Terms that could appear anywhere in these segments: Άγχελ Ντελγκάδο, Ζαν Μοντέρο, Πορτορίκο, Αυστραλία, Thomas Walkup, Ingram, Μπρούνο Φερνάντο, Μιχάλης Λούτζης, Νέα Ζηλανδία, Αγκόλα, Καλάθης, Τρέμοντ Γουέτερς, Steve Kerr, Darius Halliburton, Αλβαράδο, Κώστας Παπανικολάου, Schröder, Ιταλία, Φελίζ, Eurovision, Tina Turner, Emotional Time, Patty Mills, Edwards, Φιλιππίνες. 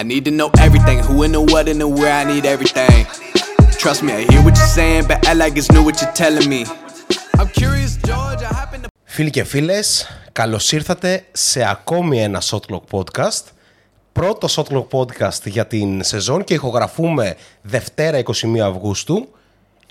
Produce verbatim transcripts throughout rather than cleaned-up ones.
I need to know everything, who and the what and the where, I need everything. Trust me, I hear what you're saying, but I like it's new what you're telling me. I'm curious, George, I happen to... Φίλοι και φίλες, καλώς ήρθατε σε ακόμη ένα Shot Clock Podcast. Πρώτο Shot Clock Podcast για την σεζόν και ηχογραφούμε Δευτέρα εικοστή πρώτη Αυγούστου.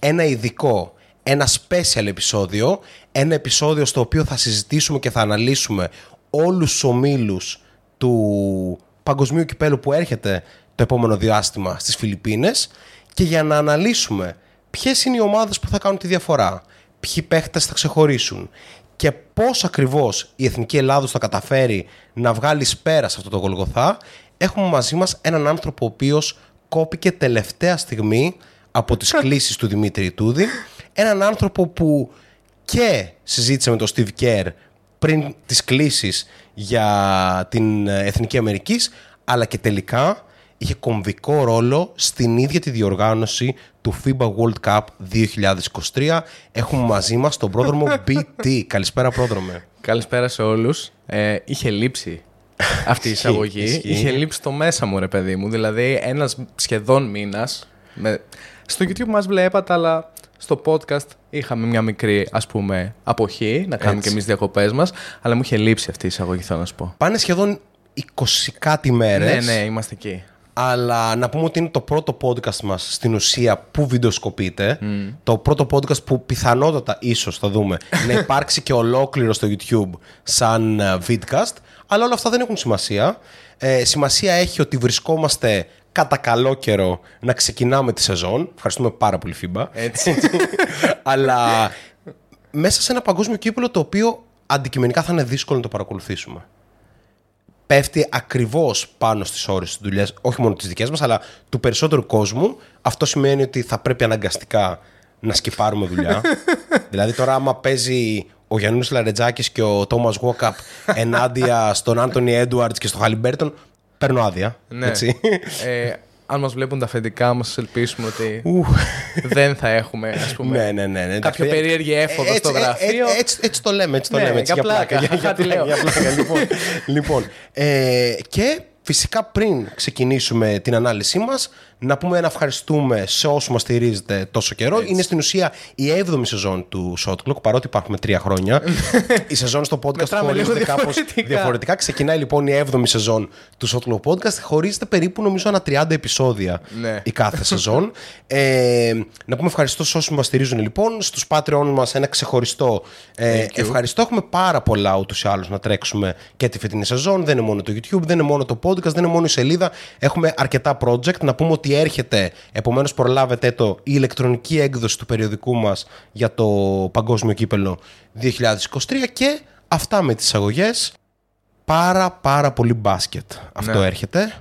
Ένα ειδικό, ένα special επεισόδιο, ένα επεισόδιο στο οποίο θα συζητήσουμε και θα αναλύσουμε όλους τους ομίλους του παγκοσμίου κυπέλου που έρχεται το επόμενο διάστημα στις Φιλιππίνες και για να αναλύσουμε ποιες είναι οι ομάδες που θα κάνουν τη διαφορά, ποιοι παίχτες θα ξεχωρίσουν και πώς ακριβώς η Εθνική Ελλάδος θα καταφέρει να βγάλει πέρα σε αυτό το γολγοθά. Έχουμε μαζί μας έναν άνθρωπο ο οποίος κόπηκε τελευταία στιγμή από τις κλήσεις του Δημήτρη Τούδη, έναν άνθρωπο που και συζήτησε με τον Steve Kerr πριν τις κλήσεις για την Εθνική Αμερικής, αλλά και τελικά είχε κομβικό ρόλο στην ίδια τη διοργάνωση του FIBA World Cup είκοσι είκοσι τρία. Έχουμε μαζί μας τον πρόδρομο μπι τι. Καλησπέρα πρόδρομε. Καλησπέρα σε όλους. Ε, είχε λείψει αυτή η εισαγωγή. Είχε, είχε λείψει το μέσα μου, ρε παιδί μου. Δηλαδή ένας σχεδόν μήνας. Με... Στο YouTube μας βλέπατε, αλλά... Στο podcast είχαμε μια μικρή, ας πούμε, αποχή, να κάνουμε και εμείς διακοπές μας, αλλά μου είχε λείψει αυτή η εισαγωγή, θέλω να σου πω. Πάνε σχεδόν είκοσι κάτι μέρες. Ναι, ναι, είμαστε εκεί. Αλλά να πούμε ότι είναι το πρώτο podcast μας στην ουσία που βιντεοσκοπείται. Mm. Το πρώτο podcast που πιθανότατα ίσως θα δούμε να υπάρξει και ολόκληρο στο YouTube σαν vidcast. Αλλά όλα αυτά δεν έχουν σημασία. Ε, σημασία έχει ότι βρισκόμαστε κατά καλό καιρό να ξεκινάμε τη σεζόν. Ευχαριστούμε πάρα πολύ FIBA. Έτσι. Αλλά μέσα σε ένα παγκόσμιο κύπελλο το οποίο αντικειμενικά θα είναι δύσκολο να το παρακολουθήσουμε. Πέφτει ακριβώς πάνω στις ώρες της δουλειάς, όχι μόνο τις δικές μας, αλλά του περισσότερου κόσμου. Αυτό σημαίνει ότι θα πρέπει αναγκαστικά να σκυπάρουμε δουλειά. Δηλαδή τώρα άμα παίζει ο Γιαννούλης Λαρετζάκης και ο Thomas Walkup ενάντια στον Άντονι Edwards και στον Halliburton, παίρνω άδεια. Ναι. Έτσι. Ε, αν μας βλέπουν τα αφεντικά μας, ελπίσουμε ότι δεν θα έχουμε, ας πούμε, ναι, ναι, ναι, ναι, κάποιο περίεργη έφοδο στο γραφείο. Έτσι, έτσι, έτσι το λέμε, έτσι το ναι, λέμε. Έτσι, για πλάκα. Για, για, για, λέω. για πλάκα. Λοιπόν, λοιπόν ε, και φυσικά πριν ξεκινήσουμε την ανάλυση μας, να πούμε να ευχαριστούμε σε όσους μας στηρίζετε τόσο καιρό. Έτσι. Είναι στην ουσία η έβδομη σεζόν του Shot Clock, παρότι υπάρχουμε τρία χρόνια. Η σεζόν στο podcast χωρίζεται κάπως διαφορετικά. Ξεκινάει λοιπόν η έβδομη σεζόν του Shot Clock Podcast. Χωρίζεται περίπου νομίζω ανά τριάντα επεισόδια ναι. η κάθε σεζόν. Ε, να πούμε ευχαριστώ σε όσους μας στηρίζουν λοιπόν. Στους Patreon μας ένα ξεχωριστό ε, ευχαριστώ. Έχουμε πάρα πολλά ούτως ή άλλως να τρέξουμε και τη φετινή σεζόν. Δεν είναι μόνο το YouTube, δεν είναι μόνο το podcast, δεν είναι μόνο η σελίδα. Έχουμε αρκετά project. Να πούμε ότι έρχεται, επομένως προλάβετε το, η ηλεκτρονική έκδοση του περιοδικού μας για το παγκόσμιο κύπελλο είκοσι είκοσι τρία και αυτά με τις εισαγωγές. Πάρα πάρα πολύ μπάσκετ αυτό ναι. έρχεται.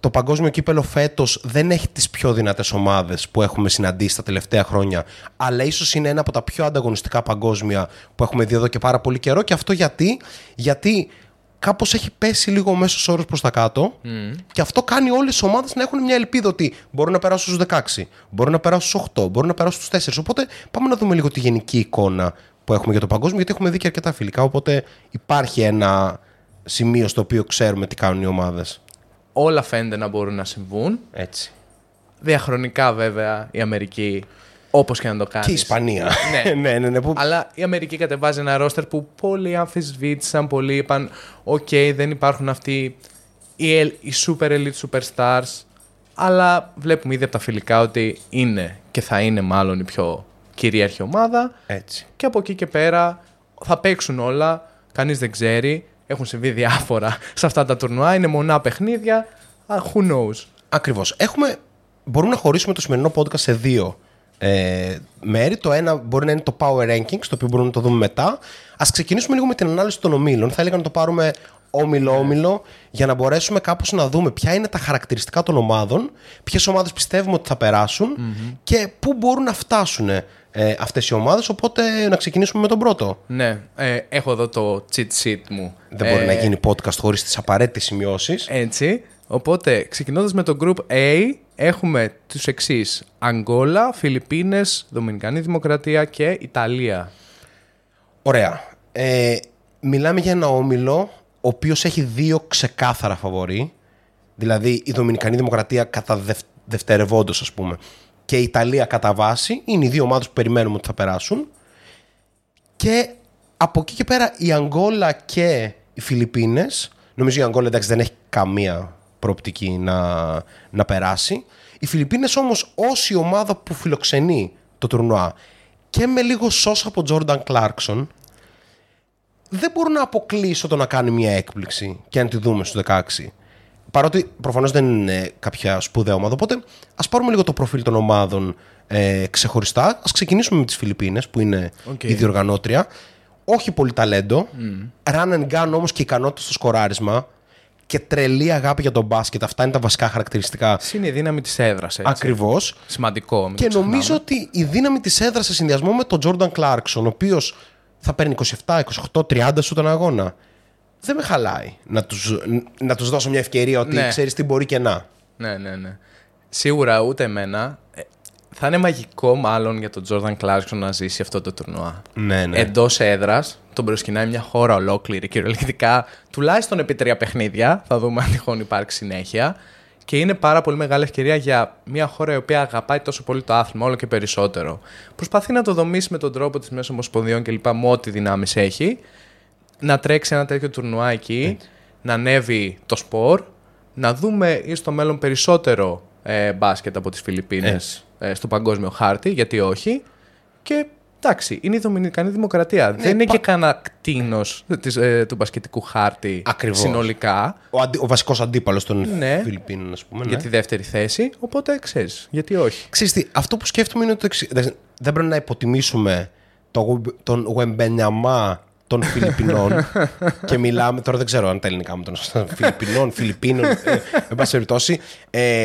Το παγκόσμιο κύπελλο φέτος δεν έχει τις πιο δυνατές ομάδες που έχουμε συναντήσει τα τελευταία χρόνια, αλλά ίσως είναι ένα από τα πιο ανταγωνιστικά παγκόσμια που έχουμε δει εδώ και πάρα πολύ καιρό. Και αυτό γιατί, γιατί κάπως έχει πέσει λίγο ο μέσος όρος προς τα κάτω mm. και αυτό κάνει όλες τις ομάδες να έχουν μια ελπίδα ότι μπορούν να περάσουν στους δεκαέξι, μπορούν να περάσουν στους οκτώ, μπορούν να περάσουν στους τέσσερα. Οπότε πάμε να δούμε λίγο τη γενική εικόνα που έχουμε για το παγκόσμιο, γιατί έχουμε δει και αρκετά φιλικά. Οπότε υπάρχει ένα σημείο στο οποίο ξέρουμε τι κάνουν οι ομάδες. Όλα φαίνεται να μπορούν να συμβούν. Έτσι. Διαχρονικά βέβαια η Αμερική, όπως και να το κάνεις. Και η Ισπανία. Ναι. ναι, ναι, ναι, που... Αλλά η Αμερική κατεβάζει ένα ρόστερ που πολλοί αμφισβήτησαν, πολλοί είπαν «Οκ, okay, δεν υπάρχουν αυτοί οι, οι super elite superstars». Αλλά βλέπουμε ήδη από τα φιλικά ότι είναι και θα είναι μάλλον η πιο κυρίαρχη ομάδα. Έτσι. Και από εκεί και πέρα θα παίξουν όλα, κανείς δεν ξέρει. Έχουν συμβεί διάφορα σε αυτά τα τουρνουά, είναι μονά παιχνίδια. Who knows. Ακριβώς. Έχουμε... Μπορούμε να χωρίσουμε το σημερινό podcast σε δύο Ε, μέρη. Το ένα μπορεί να είναι το power rankings, το οποίο μπορούμε να το δούμε μετά. Ας ξεκινήσουμε λίγο με την ανάλυση των ομίλων. Θα έλεγα να το πάρουμε όμιλο-όμιλο για να μπορέσουμε κάπως να δούμε ποια είναι τα χαρακτηριστικά των ομάδων, ποιες ομάδες πιστεύουμε ότι θα περάσουν mm-hmm. και πού μπορούν να φτάσουν ε, αυτές οι ομάδες. Οπότε να ξεκινήσουμε με τον πρώτο. Ναι, ε, έχω εδώ το cheat sheet μου. Δεν ε, μπορεί ε, να γίνει podcast χωρίς τις απαραίτητες σημειώσεις. Έτσι. Οπότε, ξεκινώντας με το Group A, έχουμε τους εξής: Αγκόλα, Φιλιππίνες, Δομινικανή Δημοκρατία και Ιταλία. Ωραία. Ε, μιλάμε για ένα όμιλο ο οποίος έχει δύο ξεκάθαρα φαβορί. Δηλαδή η Δομινικανή Δημοκρατία κατά δευ... δευτερευόντως, ας πούμε, και η Ιταλία κατά βάση είναι οι δύο ομάδες που περιμένουμε ότι θα περάσουν. Και από εκεί και πέρα η Αγκόλα και οι Φιλιππίνες. Νομίζω η Αγκόλα, εντάξει, δεν έχει καμία προοπτική να, να περάσει. Οι Φιλιππίνες όμως, ως η ομάδα που φιλοξενεί το τουρνουά και με λίγο σως από Τζόρνταν Κλάρκσον, δεν μπορώ να αποκλείσω το να κάνει μια έκπληξη και να τη δούμε στους δεκαέξι. Παρότι προφανώς δεν είναι κάποια σπουδαία ομάδα. Οπότε ας πάρουμε λίγο το προφίλ των ομάδων ε, ξεχωριστά. Ας ξεκινήσουμε με τις Φιλιππίνες, που είναι okay. η διοργανώτρια. Όχι πολύ ταλέντο. Mm. Run and gun όμως και ικανότητα στο σκοράρισμα. Και τρελή αγάπη για τον μπάσκετ. Αυτά είναι τα βασικά χαρακτηριστικά. Είναι η δύναμη της έδρας. Ακριβώς. Σημαντικό. Και νομίζω ότι η δύναμη της έδρας σε συνδυασμό με τον Τζόρνταν Κλάρκσον, ο οποίος θα παίρνει είκοσι επτά, είκοσι οκτώ, τριάντα σου τον αγώνα, δεν με χαλάει να τους, να τους δώσω μια ευκαιρία ότι ναι. ξέρεις τι μπορεί και να. Ναι, ναι, ναι. Σίγουρα ούτε εμένα. Θα είναι μαγικό μάλλον για τον Τζόρνταν Κλάρκσον να ζήσει αυτό το τουρνουά. Ναι, ναι. Εντός έδρας, τον προσκυνάει μια χώρα ολόκληρη κυριολεκτικά, τουλάχιστον επί τρία παιχνίδια. Θα δούμε αν τυχόν υπάρχει συνέχεια. Και είναι πάρα πολύ μεγάλη ευκαιρία για μια χώρα η οποία αγαπάει τόσο πολύ το άθλημα, όλο και περισσότερο. Προσπαθεί να το δομήσει με τον τρόπο της μέσω ομοσπονδιών κλπ. Με ό,τι δυνάμεις έχει. Να τρέξει ένα τέτοιο τουρνουά εκεί, έτσι. Να ανέβει το σπορ, να δούμε ίσως στο μέλλον περισσότερο ε, μπάσκετ από τις Φιλιππίνες ε, στο παγκόσμιο χάρτη, γιατί όχι. Και εντάξει, είναι η Δομινικανή Δημοκρατία. Ναι, δεν είναι πα... και κανένα κτήνος ε, του μπασκετικού χάρτη. Ακριβώς. Συνολικά. Ο, αντι... ο βασικός αντίπαλος των ναι, Φιλιππίνων, ας πούμε. Για ναι. τη δεύτερη θέση. Οπότε ξέρεις, γιατί όχι. Ξέρεις τι, αυτό που σκέφτομαι είναι το εξής. Δεν πρέπει να υποτιμήσουμε το... τον Γουεμπενιαμά των Φιλιππινών. Και μιλάμε, τώρα δεν ξέρω αν τα ελληνικά μου τον Φιλιππινών, Φιλιππίνων, εν πάση περιπτώσει,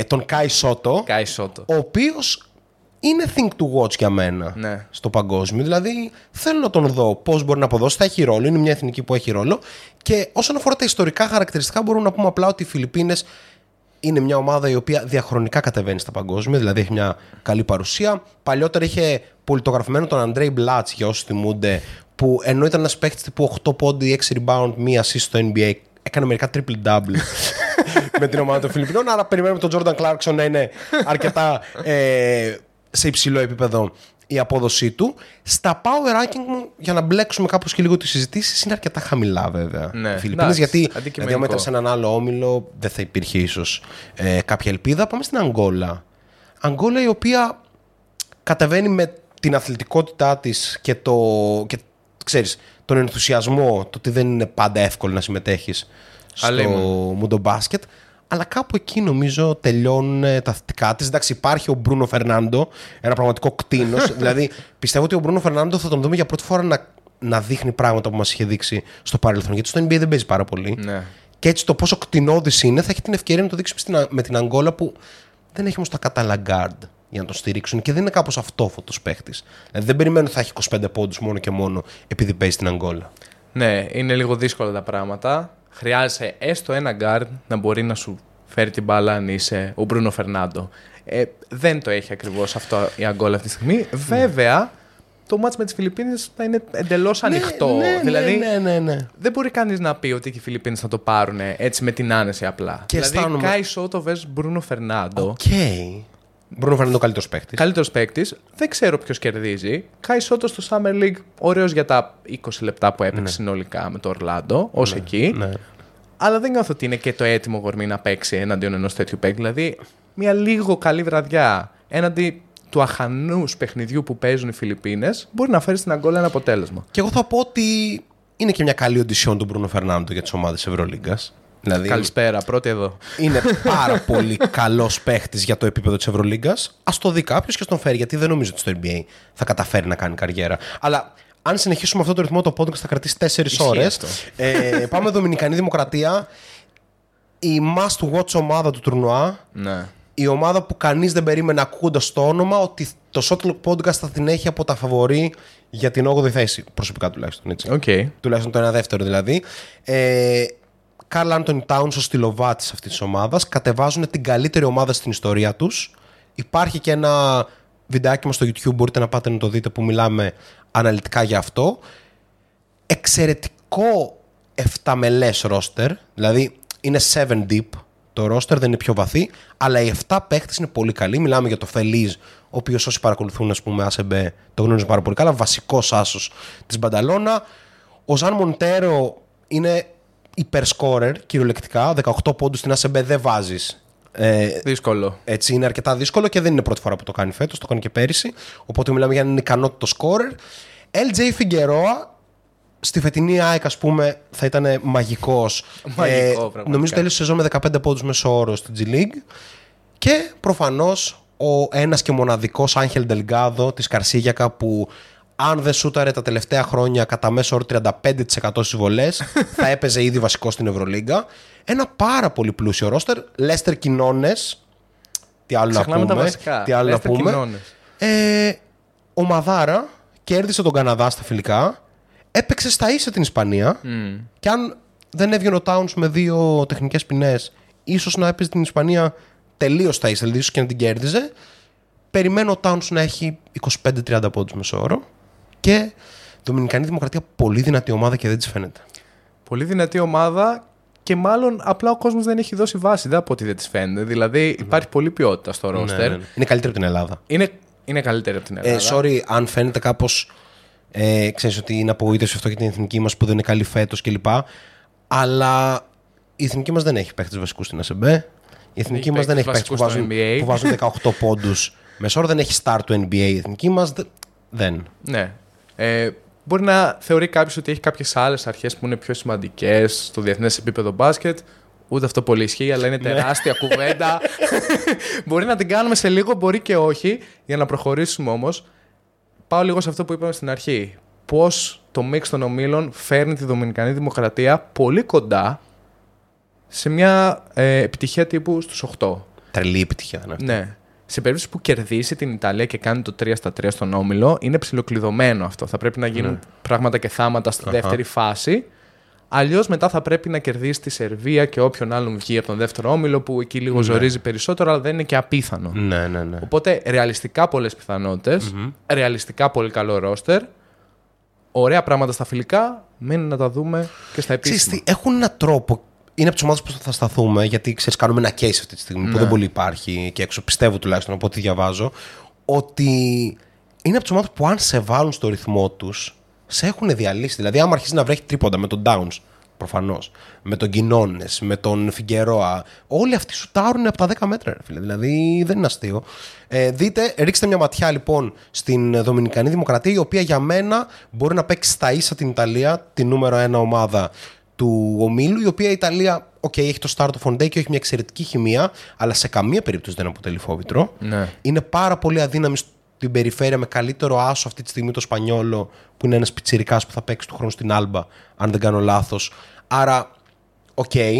τον Κάι Σότο, ο οποίος είναι think to watch για μένα ναι. στο παγκόσμιο. Δηλαδή θέλω να τον δω πώς μπορεί να αποδώσει, θα έχει ρόλο, είναι μια εθνική που έχει ρόλο. Και όσον αφορά τα ιστορικά χαρακτηριστικά, μπορούμε να πούμε απλά ότι οι Φιλιππίνες είναι μια ομάδα η οποία διαχρονικά κατεβαίνει στα παγκόσμια, δηλαδή έχει μια καλή παρουσία. Παλιότερα είχε πολιτογραφημένο τον Αντρέι Μπλάτς, για όσους θυμούνται, που ενώ ήταν ένας παίκτης τύπου οκτώ πόντοι, έξι rebound, μία assist στο N B A, έκανε μερικά triple-double με την ομάδα των Φιλιππινών. Άρα περιμένουμε τον Τζόρνταν Κλάρκσον να είναι αρκετά ε, σε υψηλό επίπεδο η απόδοσή του. Στα power ranking μου, για να μπλέξουμε κάπως και λίγο τις συζητήσεις, είναι αρκετά χαμηλά βέβαια ναι, οι Φιλιππίνες, γιατί δηλαδή, άμα ήταν σε έναν άλλο όμιλο, δεν θα υπήρχε ίσως ε, κάποια ελπίδα. Πάμε στην Αγκόλα. Αγκόλα η οποία κατεβαίνει με την αθλητικότητά της και το... Και ξέρεις, τον ενθουσιασμό, το ότι δεν είναι πάντα εύκολο να συμμετέχεις στο μουντο μπάσκετ, αλλά κάπου εκεί νομίζω τελειώνουν τα θετικά της. Εντάξει, υπάρχει ο Μπρούνο Φερνάντο, ένα πραγματικό κτήνος. Δηλαδή πιστεύω ότι ο Μπρούνο Φερνάντο θα τον δούμε για πρώτη φορά να, να δείχνει πράγματα που μας είχε δείξει στο παρελθόν, γιατί στο N B A δεν παίζει πάρα πολύ ναι. Και έτσι το πόσο κτηνώδης είναι θα έχει την ευκαιρία να το δείξει με την Αγκόλα, που δεν έχει όμως τα κατάλληλα guard για να τον στηρίξουν και δεν είναι κάπως αυτόφωτος παίχτης. Δηλαδή δεν περιμένω ότι θα έχει είκοσι πέντε πόντους μόνο και μόνο επειδή παίζει στην Αγκόλα. Ναι, είναι λίγο δύσκολα τα πράγματα. Χρειάζεσαι έστω ένα guard να μπορεί να σου φέρει την μπάλα αν είσαι ο Μπρούνο Φερνάντο. Ε, δεν το έχει ακριβώς αυτό η Αγκόλα αυτή τη στιγμή. Βέβαια, το μάτς με τις Φιλιππίνες θα είναι εντελώς ανοιχτό. Ναι, ναι, δηλαδή, ναι, ναι, ναι, ναι. Δεν μπορεί κανείς να πει ότι οι Φιλιππίνες θα το πάρουν έτσι με την άνεση απλά. Και δηλαδή, αισθάνομαι... Κάι Σότο βες Μπρούνο Φερνάντο. Okay. Μπρούνο Φερνάντο, καλύτερος παίκτης. Καλύτερος παίκτης. Δεν ξέρω ποιος κερδίζει. Κάι Σότο στο Summer League, ωραίος για τα είκοσι λεπτά που έπαιξε ναι. συνολικά με το Ορλάντο, ως ναι, εκεί. Ναι. Αλλά δεν νιώθω ότι είναι και το έτοιμο γορμί να παίξει εναντίον ενός τέτοιου παίκτη. Δηλαδή, μια λίγο καλή βραδιά έναντι του αχανούς παιχνιδιού που παίζουν οι Φιλιππίνες μπορεί να φέρει στην Αγκόλα ένα αποτέλεσμα. Και εγώ θα πω ότι είναι και μια καλή οντισιόν του Μπρούνο Φερνάντο για τις ομάδες Ευρωλίγκας. Δηλαδή, καλησπέρα, πρώτη εδώ. Είναι πάρα πολύ καλός παίχτης για το επίπεδο της Ευρωλίγκας. Ας το δει κάποιος και στον φέρει, γιατί δεν νομίζω ότι στο N B A θα καταφέρει να κάνει καριέρα. Αλλά αν συνεχίσουμε αυτό το ρυθμό, το podcast θα κρατήσει τέσσερις ώρες. Ε, πάμε Δομινικανή Δημοκρατία. Η must watch ομάδα του τουρνουά. Ναι. Η ομάδα που κανείς δεν περίμενε ακούγοντας το όνομα ότι το Shot Clock Podcast θα την έχει από τα φαβορί για την όγδοη θέση. Προσωπικά τουλάχιστον. Έτσι. Okay. Τουλάχιστον το ένα δεύτερο δηλαδή. Ε, Καρλ Άντονι Τάουνς, ο στυλοβάτης αυτής της ομάδας, κατεβάζουν την καλύτερη ομάδα στην ιστορία τους. Υπάρχει και ένα βιντεάκι μας στο YouTube, μπορείτε να πάτε να το δείτε, που μιλάμε αναλυτικά για αυτό. Εξαιρετικό εφταμελές roster, δηλαδή είναι seven deep Το ρόστερ δεν είναι πιο βαθύ, αλλά οι εφτά παίχτες είναι πολύ καλοί. Μιλάμε για το Φελίζ, ο οποίος όσοι παρακολουθούν, ας πούμε, Άσεμπε, το γνωρίζουν πάρα πολύ καλά. Βασικός άσος της Μπανταλώνα. Ο Ζαν Μοντέρο είναι υπερσκόρερ, κυριολεκτικά. δεκαοκτώ πόντους στην Άσεμπε δεν βάζεις. Ε, δύσκολο. Έτσι, είναι αρκετά δύσκολο και δεν είναι πρώτη φορά που το κάνει φέτος, το κάνει και πέρυσι. Οπότε μιλάμε για έναν ικανότητο σκόρερ. ελ τζέι Figueroa. Στη φετινή ΑΕΚ, ας πούμε, θα ήταν μαγικός. Μαγικό, ε, νομίζω τέλειωσε σεζόν με δεκαπέντε πόντους μέσο όρο στην G League. Και προφανώς ο ένας και μοναδικός Άγχελ Ντελγκάδο της Καρσίγιακα, που αν δεν σούταρε τα τελευταία χρόνια κατά μέσο όρο τριάντα πέντε τοις εκατό στις βολές, θα έπαιζε ήδη βασικό στην Ευρωλίγκα. Ένα πάρα πολύ πλούσιο ρόστερ. Lester Quinones. Τι άλλο Ξεχνάμε να πούμε. Τι άλλο να πούμε. Ε, ο Μαδάρα κέρδισε τον Καναδά στα φιλικά. Έπαιξε στα ίσια την Ισπανία mm. και αν δεν έβγαινε ο Τάουνς με δύο τεχνικές ποινές, ίσως να έπαιζε την Ισπανία τελείως στα ίσια, δηλαδή ίσως και να την κέρδιζε. Περιμένω ο Τάουνς να έχει είκοσι πέντε με τριάντα πόντους μεσόωρο. Και Δομινικανή Δημοκρατία, πολύ δυνατή ομάδα και δεν της φαίνεται. Πολύ δυνατή ομάδα και μάλλον απλά ο κόσμος δεν έχει δώσει βάση, δεν από ότι δεν της φαίνεται. Δηλαδή υπάρχει mm. πολλή ποιότητα στο ρόστερ. Ναι, ναι. Είναι καλύτερη από την Ελλάδα. Είναι, είναι καλύτερη από την Ελλάδα. Ε, sorry, αν φαίνεται κάπως. Ε, ξέρεις ότι είναι απογοήτευση αυτό για την εθνική μας που δεν είναι καλή φέτος κλπ. Αλλά η εθνική μας δεν έχει παίχτες βασικούς στην ΑΣΕΜΠΕ. Η εθνική μας δεν έχει παίχτες που, που βάζουν δεκαοκτώ πόντους μεσόωρο. Δεν έχει star του N B A η εθνική μας. Δεν. Ναι. Ε, μπορεί να θεωρεί κάποιος ότι έχει κάποιες άλλες αρχές που είναι πιο σημαντικές στο διεθνές επίπεδο μπάσκετ. Ούτε αυτό πολύ ισχύει, αλλά είναι τεράστια κουβέντα. Μπορεί να την κάνουμε σε λίγο, μπορεί και όχι. Για να προχωρήσουμε όμως. Πάω λίγο σε αυτό που είπαμε στην αρχή. Πώς το μίξ των ομίλων φέρνει τη Δομινικανή Δημοκρατία πολύ κοντά σε μια ε, επιτυχία τύπου στους οκτώ. Τρελή επιτυχία, ναι. Ναι. Σε περίπτωση που κερδίσει την Ιταλία και κάνει το τρία στα τρία στον όμιλο, είναι ψιλοκλειδωμένο αυτό. Θα πρέπει να γίνουν mm. πράγματα και θάματα στη uh-huh. δεύτερη φάση. Αλλιώς μετά θα πρέπει να κερδίσει τη Σερβία και όποιον άλλον βγει από τον δεύτερο όμιλο, που εκεί λίγο ναι. ζορίζει περισσότερο, αλλά δεν είναι και απίθανο. Ναι, ναι, ναι. Οπότε ρεαλιστικά πολλές πιθανότητες, mm-hmm. ρεαλιστικά πολύ καλό ρόστερ, ωραία πράγματα στα φιλικά, μένει να τα δούμε και στα επίσημα. Ξέρεις, έχουν έναν τρόπο. Είναι από τις ομάδες που θα σταθούμε, γιατί ξέρεις, κάνουμε ένα case αυτή τη στιγμή ναι. που δεν πολύ υπάρχει και έξω, πιστεύω τουλάχιστον από ό,τι διαβάζω, ότι είναι από τις ομάδες που αν σε βάλουν στο ρυθμό τους. Σε έχουν διαλύσει. Δηλαδή, άμα αρχίσει να βρέχει τρίποντα με τον Downs, προφανώς, με τον Quinones, με τον Figueroa, όλοι αυτοί σουτάρουν από τα δέκα μέτρα, φίλε. Δηλαδή, δεν είναι αστείο. Ε, δείτε, ρίξτε μια ματιά λοιπόν στην Δομινικανή Δημοκρατία, η οποία για μένα μπορεί να παίξει στα ίσα την Ιταλία, τη νούμερο ένα ομάδα του ομίλου, η οποία η Ιταλία, οκ, okay, έχει το Στάρτο Φοντέ και έχει μια εξαιρετική χημεία, αλλά σε καμία περίπτωση δεν αποτελεί φόβητρο. Ναι. Είναι πάρα πολύ αδύναμη την περιφέρεια με καλύτερο άσο αυτή τη στιγμή το Σπανιόλο, που είναι ένας πιτσιρικάς που θα παίξει του χρόνου στην Άλμπα, αν δεν κάνω λάθος. Άρα, οκ, okay,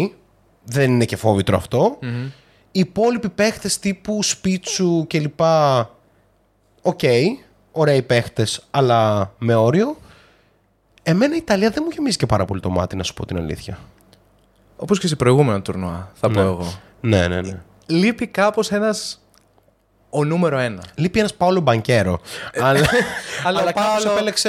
δεν είναι και φόβητρο αυτό. Mm-hmm. Οι υπόλοιποι παίχτες τύπου Σπίτσου κλπ. Οκ, okay, ωραίοι παίχτες, αλλά με όριο. Εμένα η Ιταλία δεν μου γεμίζει και πάρα πολύ το μάτι, να σου πω την αλήθεια. Όπως και σε προηγούμενα τουρνουά, θα ναι. πω εγώ. Ναι, ναι, ναι. Λείπει κάπως ένας. Ο νούμερο ένα. Λείπει ένας Πάολο Μπανκέρο. Αλλά, αλλά ο Πάολο επέλεξε,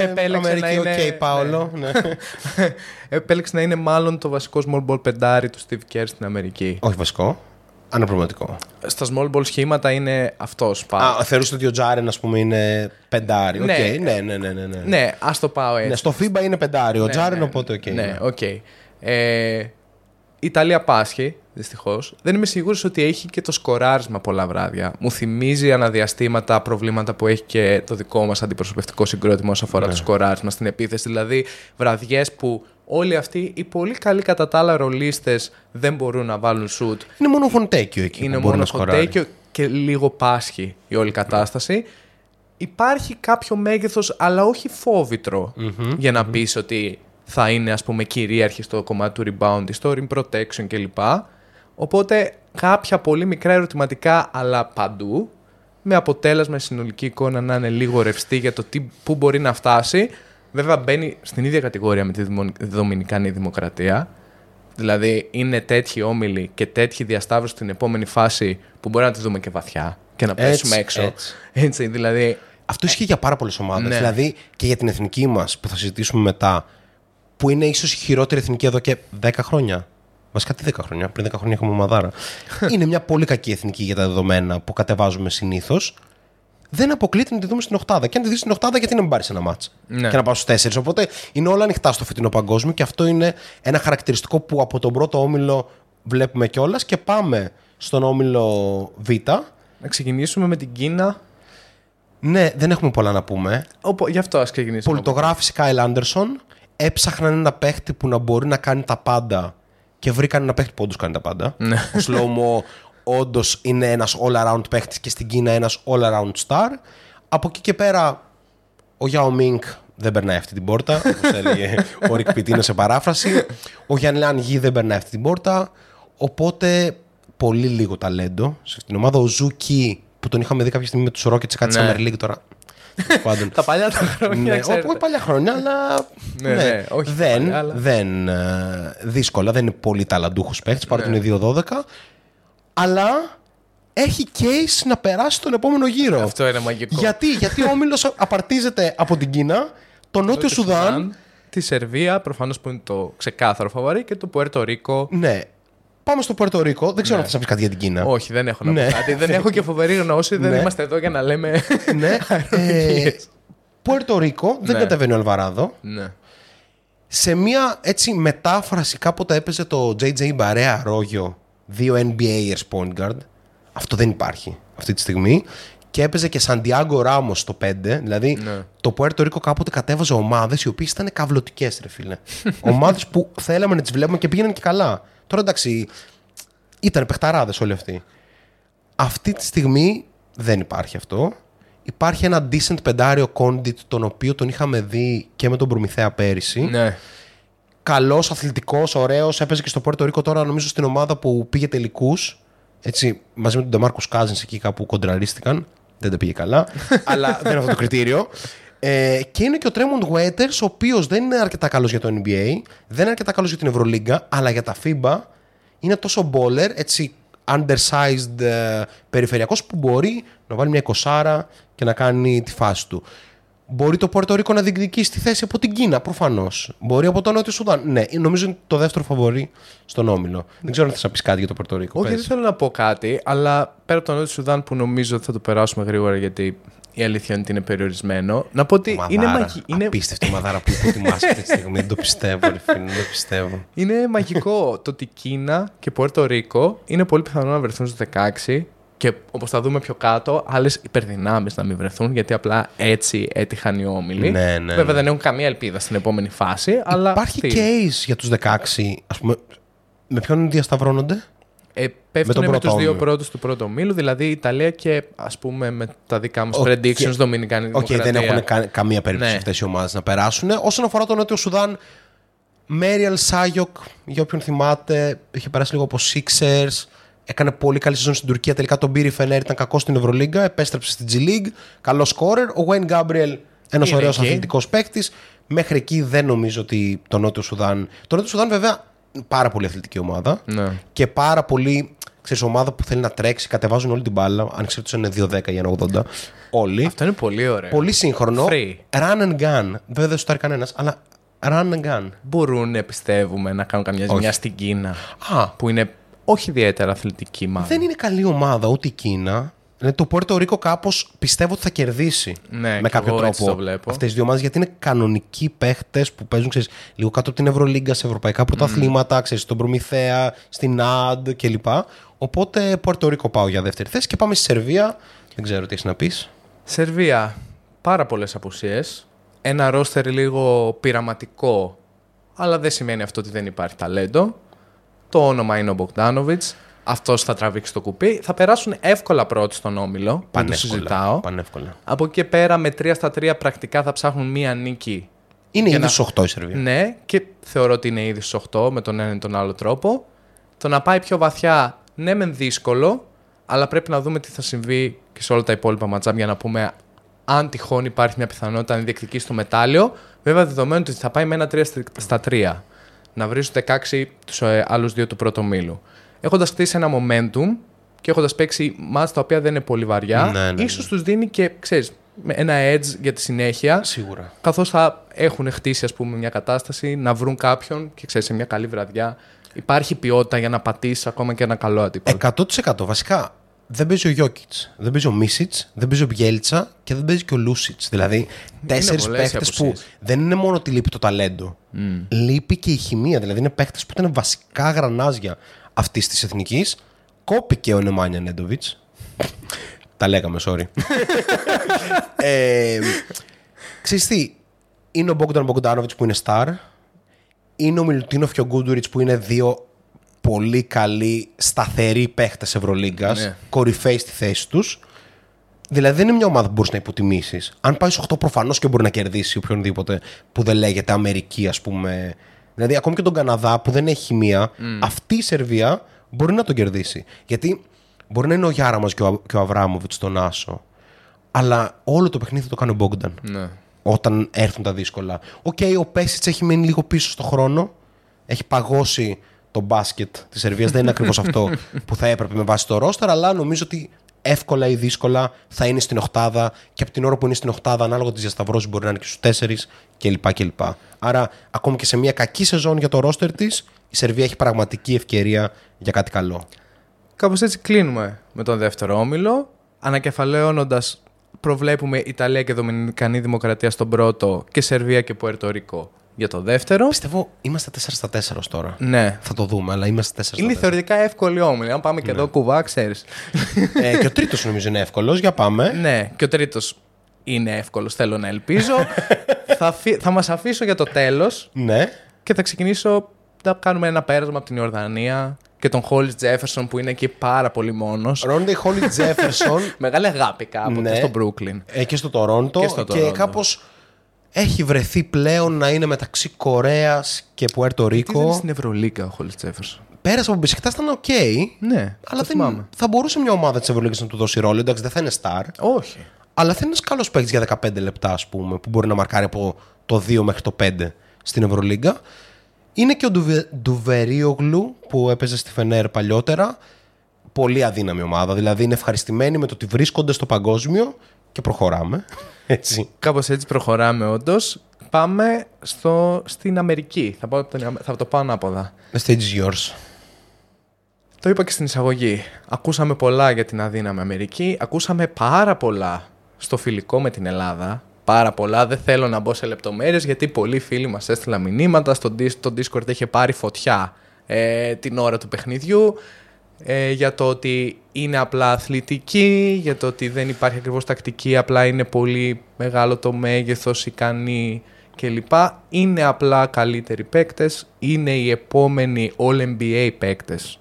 επέλεξε Αμερική, οκ, okay, Πάολο. Ναι. Ναι. Επέλεξε να είναι μάλλον το βασικό small ball πεντάρι του Steve Kerr στην Αμερική. Όχι βασικό, αναπροβληματικό. Στα small ball σχήματα είναι αυτός. Α, θεωρούσε ότι ο Τζάρεν, ας πούμε, είναι πεντάρι. Ναι, okay, ναι, ναι, ναι, ναι, ναι. Ναι, ας το πάω έτσι. Ναι, στο φίμπα είναι πεντάρι, ο ναι, Τζάρεν, ναι, οπότε οκ. Okay, ναι, οκ. Ναι. Okay. Ε, Ιταλία πάσχει. Δυστυχώς. Δεν είμαι σίγουρος ότι έχει και το σκοράρισμα πολλά βράδια. Μου θυμίζει αναδιαστήματα προβλήματα που έχει και το δικό μας αντιπροσωπευτικό συγκρότημα όσον αφορά ναι. το σκοράρισμα στην επίθεση. Δηλαδή, βραδιές που όλοι αυτοί οι πολύ καλοί κατά τα άλλα ρολίστες δεν μπορούν να βάλουν σουτ. Είναι μόνο Φοντέκιο εκεί. Είναι που μόνο Φοντέκιο και λίγο πάσχει η όλη κατάσταση. Mm-hmm. Υπάρχει κάποιο μέγεθος, αλλά όχι φόβητρο mm-hmm. για να mm-hmm. πεις ότι θα είναι, ας πούμε, κυρίαρχη στο κομμάτι του rebound, στο rim protection κλπ. Οπότε κάποια πολύ μικρά ερωτηματικά, αλλά παντού, με αποτέλεσμα η συνολική εικόνα να είναι λίγο ρευστή για το τι, πού μπορεί να φτάσει. Βέβαια μπαίνει στην ίδια κατηγορία με τη Δομινικανή Δημοκρατία. Δηλαδή είναι τέτοιοι όμιλοι και τέτοιοι διασταύρωση στην επόμενη φάση που μπορεί να τη δούμε και βαθιά και να πέσουμε έτσι, έξω. Έτσι. Έτσι, δηλαδή, αυτό ισχύει για πάρα πολλές ομάδες. Ναι. Δηλαδή και για την εθνική μας που θα συζητήσουμε μετά, που είναι ίσως η χειρότερη εθνική εδώ και δέκα χρόνια. Βασικά τι δέκα χρόνια. Πριν δέκα χρόνια έχουμε ομαδάρα. Είναι μια πολύ κακή εθνική για τα δεδομένα που κατεβάζουμε συνήθως. Δεν αποκλείται να τη δούμε στην οκτάδα. Και αν τη δεις στην οκτάδα, γιατί να μην πάρεις ένα μάτς. Ναι. Και να πάω στους τέσσερις. Οπότε είναι όλα ανοιχτά στο φετινό παγκόσμιο και αυτό είναι ένα χαρακτηριστικό που από τον πρώτο όμιλο βλέπουμε κιόλας. Και πάμε στον όμιλο Β. Να ξεκινήσουμε με την Κίνα. Ναι, δεν έχουμε πολλά να πούμε. Οπό, γι' αυτό ας ξεκινήσουμε. Πολιτογράφησε Κάιλ Άντερσον. Έψαχναν ένα παίχτη που να μπορεί να κάνει τα πάντα. Και βρήκαν ένα παίχτη που όντως κάνει τα πάντα. Ναι. Ο Σλόμο όντως είναι ένας all-around παίχτης και στην Κίνα ένας all-around star. Από εκεί και πέρα, ο Γιάο Μίνκ δεν περνάει αυτή την πόρτα. Όπως έλεγε ο Ρικ Πιτίνο σε παράφραση. Ο Γιάννλαν Γη δεν περνάει αυτή την πόρτα. Οπότε πολύ λίγο ταλέντο σε αυτήν την ομάδα. Ο Ζούκι, που τον είχαμε δει κάποια στιγμή με τους Ρόκετς κάτι Summer League τώρα. Τα παλιά τα χρόνια. Ναι, όχι παλιά χρόνια, αλλά. Ναι, ναι, ναι, όχι δεν, παλιά, αλλά... δεν. Δύσκολα, δεν είναι πολύ ταλαντούχος παίχτης, παρότι ναι. είναι δύο δώδεκα. Αλλά έχει case να περάσει τον επόμενο γύρο. Αυτό είναι μαγικό. Γιατί, γιατί ο όμιλος απαρτίζεται από την Κίνα, τον Νότιο Σουδάν, τη Σερβία, προφανώς που είναι το ξεκάθαρο φαβορί, και το Πορτορίκο. Ναι. Πάμε στο Πορτορίκο. Δεν ξέρω ναι. αν θα σα πει κάτι για την Κίνα. Όχι, δεν έχω να ναι. πω κάτι. Δεν έχω και φοβερή γνώση. Δεν ναι. είμαστε εδώ για να λέμε. Ναι. ε, Πορτορίκο, δεν ναι. κατεβαίνει ο Αλβαράδο. Ναι. Σε μια έτσι μετάφραση, κάποτε έπαιζε το τζέι τζέι Μπαρέα Ρόγιο, δύο εν μπι έι ers point guard. Αυτό δεν υπάρχει αυτή τη στιγμή. Και έπαιζε και Σαντιάγκο Ράμος στο πέντε. Δηλαδή ναι. το Πορτορίκο κάποτε κατέβαζε ομάδες οι οποίες ήταν καυλωτικές, ρε φίλε. Ομάδες που θέλαμε να τις βλέπουμε και πήγαιναν και καλά. Τώρα εντάξει, ήταν παιχταράδες όλοι αυτοί. Αυτή τη στιγμή δεν υπάρχει αυτό. Υπάρχει ένα decent πεντάριο κόντιτ, τον οποίο τον είχαμε δει και με τον Προμηθέα πέρυσι. Ναι. Καλός, αθλητικός, ωραίος. Έπαιζε και στο Πορτορίκο τώρα, νομίζω, στην ομάδα που πήγε τελικούς. Έτσι, μαζί με τον Ντεμάρκους Κάζινς εκεί κάπου κοντραρίστηκαν. Δεν τα πήγε καλά. Αλλά δεν είναι αυτό το κριτήριο. Ε, και είναι και ο Τρέμοντ Γουέτερς, ο οποίος δεν είναι αρκετά καλός για το εν μπι έι, δεν είναι αρκετά καλός για την Ευρωλίγκα, αλλά για τα FIBA είναι τόσο baller, έτσι undersized ε, περιφερειακός, που μπορεί να βάλει μια εικοσάρα και να κάνει τη φάση του. Μπορεί το Πορτορίκο να διεκδικήσει τη θέση από την Κίνα, προφανώς. Μπορεί από το Νότιο Σουδάν. Ναι, νομίζω είναι το δεύτερο φαβορί στον όμιλο. Δεν ξέρω αν θες να πεις κάτι για το Πορτορίκο. Όχι, πες. Δεν θέλω να πω κάτι, αλλά πέρα από το Νότιο Σουδάν, που νομίζω ότι θα το περάσουμε γρήγορα, γιατί η αλήθεια είναι ότι είναι περιορισμένο. Να πω ότι μαδάρα, είναι μαγικό. Είναι απίστευτη μαδάρα που υποτιμάσαι αυτή τη στιγμή. Δεν το πιστεύω, ρε φίλε, δεν το πιστεύω. Είναι μαγικό το ότι Κίνα και Πορτορίκο είναι πολύ πιθανό να βρεθούν στο δεκαέξι. Και όπως θα δούμε πιο κάτω, άλλες υπερδυνάμεις να μην βρεθούν, γιατί απλά έτσι έτυχαν οι όμιλοι. Ναι, ναι. Βέβαια δεν έχουν καμία ελπίδα στην επόμενη φάση. Αλλά υπάρχει τι... case για τους δεκαέξι. Ας πούμε, με ποιον διασταυρώνονται? Ε, πέφτουν με, με τους δύο πρώτους του πρώτου ομίλου, δηλαδή η Ιταλία και, ας πούμε, με τα δικά μας okay. predictions, Δομινικανή Δημοκρατία. Okay, δεν έχουν κα- καμία περίπτωση ναι. αυτές οι ομάδες να περάσουν. Όσον αφορά το Νότιο Σουδάν, Μέριαλ Σάγιοκ, για όποιον θυμάται, είχε περάσει λίγο από Sixers. Έκανε πολύ καλή σεζόν στην Τουρκία. Τελικά τον πήρε η Φενέρ, ήταν κακό στην Ευρωλίγκα. Επέστρεψε στην G League. Καλό σκόρερ. Ο Γουέιν Γκάμπριελ, ένας ωραίος αθλητικός παίκτης. Μέχρι εκεί δεν νομίζω ότι το Νότιο Σουδάν. Το Νότιο Σουδάν, βέβαια, πάρα πολύ αθλητική ομάδα. Ναι. Και πάρα πολύ, ξέρεις, ομάδα που θέλει να τρέξει. Κατεβάζουν όλη την μπάλα. Αν ξέρετε, είναι δύο δέκα ή ένα ογδόντα. Όλοι. Αυτό είναι πολύ ωραίο. Πολύ σύγχρονο. Free. Run and gun. Βέβαια δεν σουτάρει κανένας, αλλά run and gun. Μπορούν, πιστεύουμε, να κάνουν καμιά ζημιά στην Κίνα. Α, που είναι. Όχι ιδιαίτερα αθλητική, μάλλον. Δεν είναι καλή ομάδα ούτε η Κίνα. Το Πορτορίκο κάπως πιστεύω ότι θα κερδίσει ναι, με κάποιο τρόπο αυτές οι δύο ομάδες, γιατί είναι κανονικοί παίχτες που παίζουν, ξέρεις, λίγο κάτω από την Ευρωλίγκα, σε ευρωπαϊκά πρωταθλήματα, mm. ξέρεις, στον Προμηθέα, στην Αντ κλπ. Οπότε Πορτορίκο πάω για δεύτερη θέση και πάμε στη Σερβία. Δεν ξέρω τι έχεις να πεις. Σερβία, πάρα πολλές απουσίες. Ένα ρόστερ λίγο πειραματικό, αλλά δεν σημαίνει αυτό ότι δεν υπάρχει ταλέντο. Το όνομα είναι ο Μπογκντάνοβιτς. Αυτός θα τραβήξει το κουπί. Θα περάσουν εύκολα πρώτοι στον όμιλο. Πανεύκολα. Το συζητάω. Πανεύκολα. Από εκεί πέρα με τρία στα τρία πρακτικά θα ψάχνουν μία νίκη. Είναι ήδη στις οκτώ η Σερβία. Ναι, και θεωρώ ότι είναι ήδη στις οκτώ με τον ένα ή τον άλλο τρόπο. Το να πάει πιο βαθιά, ναι, μεν δύσκολο, αλλά πρέπει να δούμε τι θα συμβεί και σε όλα τα υπόλοιπα ματσάπ για να πούμε αν τυχόν υπάρχει μια πιθανότητα να διεκδικήσει το μετάλλιο. Βέβαια, δεδομένου ότι θα πάει με ένα τρία στα τρία. Να βρει στους δεκαέξι τους άλλους δύο του πρώτου ομίλου. Έχοντας χτίσει ένα momentum και έχοντας παίξει μάτς τα οποία δεν είναι πολύ βαριά, ναι, ναι, ίσως ναι. τους δίνει και, ξέρεις, ένα edge για τη συνέχεια. Σίγουρα. Καθώς θα έχουν χτίσει, ας πούμε, μια κατάσταση να βρουν κάποιον και, ξέρεις, σε μια καλή βραδιά Υπάρχει ποιότητα για να πατήσει ακόμα και ένα καλό αντίπαλο. εκατό τοις εκατό βασικά. Δεν παίζει ο Γιόκιτς, δεν παίζει ο Μίσιτς, δεν παίζει ο Μπιέλτσα και δεν παίζει και ο Λούσιτς. Δηλαδή, τέσσερις παίχτες που δεν είναι μόνο ότι λείπει το ταλέντο, mm. λείπει και η χημεία. Δηλαδή, είναι παίχτες που ήταν βασικά γρανάζια αυτής της εθνικής. Κόπηκε ο Νεμάνια Νέντοβιτς. Τα λέγαμε, sorry. ε, ξέρεις τι, είναι ο Μπογκνταν Μπογκντάνοβιτς που είναι star, είναι ο Μιλουτίνοφ και ο Γκούντουριτς που είναι δύο πολύ καλοί, σταθεροί παίχτες Ευρωλίγκας, ναι. κορυφαίοι στη θέση τους. Δηλαδή δεν είναι μια ομάδα που μπορείς να υποτιμήσεις. Αν πάει στους οκτώ προφανώς και μπορεί να κερδίσει οποιονδήποτε που δεν λέγεται Αμερική, ας πούμε. Δηλαδή ακόμη και τον Καναδά που δεν έχει χημεία, mm. αυτή η Σερβία μπορεί να τον κερδίσει. Γιατί μπορεί να είναι ο Γιάρα μας και ο, ο Αβράμοβιτς στον Άσο, αλλά όλο το παιχνίδι το κάνει ο Μπόγκνταν. Ναι. Όταν έρθουν τα δύσκολα. Οκ, okay, ο Πέσιτς έχει μείνει λίγο πίσω στον χρόνο, έχει παγώσει το μπάσκετ της Σερβίας. Δεν είναι ακριβώς αυτό που θα έπρεπε με βάση το ρόστερ, αλλά νομίζω ότι εύκολα ή δύσκολα θα είναι στην οκτάδα και από την ώρα που είναι στην οκτάδα, ανάλογα της διασταυρώσης, μπορεί να είναι και στους τέσσερις κλπ. κλπ. Άρα, ακόμη και σε μια κακή σεζόν για το ρόστερ της, η Σερβία έχει πραγματική ευκαιρία για κάτι καλό. Κάπως έτσι κλείνουμε με τον δεύτερο όμιλο. Ανακεφαλαιώνοντας, προβλέπουμε Ιταλία και Δομινικανή Δημοκρατία στον πρώτο και Σερβία και Πορτορίκο για το δεύτερο. Πιστεύω είμαστε τέσσερα στα τέσσερα ως τώρα. Ναι. Θα το δούμε, αλλά είμαστε τέσσερα στα τέσσερα. Είναι θεωρητικά εύκολη όμιλη. Αν πάμε και ναι. εδώ κουβά, ξέρεις. ε, και ο τρίτος νομίζω είναι εύκολος. Για πάμε. Ναι, και ο τρίτος είναι εύκολος. Θέλω να ελπίζω. θα θα μας αφήσω για το τέλος. Ναι. Και θα ξεκινήσω να κάνουμε ένα πέρασμα από την Ιορδανία και τον Χόλις Τζέφερσον που είναι εκεί πάρα πολύ μόνος. Ρόντι Χόλις Τζέφερσον. Μεγάλη αγάπη κάποτε ναι. στο Μπρούκλιν. Ε, και στο Τορόντο. Και, στο Τορόντο. και κάπως. Έχει βρεθεί πλέον να είναι μεταξύ Κορέας και Πουερτορίκο. Δεν είναι στην Ευρωλίγκα ο Χόλις Τζέφερσον. Πέρασε από Μπισικτά, ήταν οκ. Okay, ναι, αλλά δεν, θα μπορούσε μια ομάδα της Ευρωλίγκας να του δώσει ρόλο. Εντάξει, δεν θα είναι star. Όχι. Αλλά θα είναι ένας καλός παίκτης για δεκαπέντε λεπτά, ας πούμε, που μπορεί να μαρκάρει από το δύο μέχρι το πέντε στην Ευρωλίγκα. Είναι και ο Ντουβε, Ντουβερίογλου που έπαιζε στη Φενέρ παλιότερα. Πολύ αδύναμη ομάδα. Δηλαδή είναι ευχαριστημένοι με το ότι βρίσκονται στο παγκόσμιο και προχωράμε. Έτσι. Κάπως έτσι προχωράμε όντως. Πάμε στο, στην Αμερική. Θα, πάω, θα το πάω ανάποδα. The stage is yours. Το είπα και στην εισαγωγή. Ακούσαμε πολλά για την αδύναμη Αμερική. Ακούσαμε πάρα πολλά στο φιλικό με την Ελλάδα. Πάρα πολλά. Δεν θέλω να μπω σε λεπτομέρειες γιατί πολλοί φίλοι μας έστειλαν μηνύματα. Στο Discord είχε πάρει φωτιά ε, την ώρα του παιχνιδιού. Ε, για το ότι είναι απλά αθλητική, για το ότι δεν υπάρχει ακριβώς τακτική, απλά είναι πολύ μεγάλο το μέγεθος, ικανή κλπ. Είναι απλά καλύτεροι παίκτες, είναι οι επόμενοι All-εν μπι έι παίκτες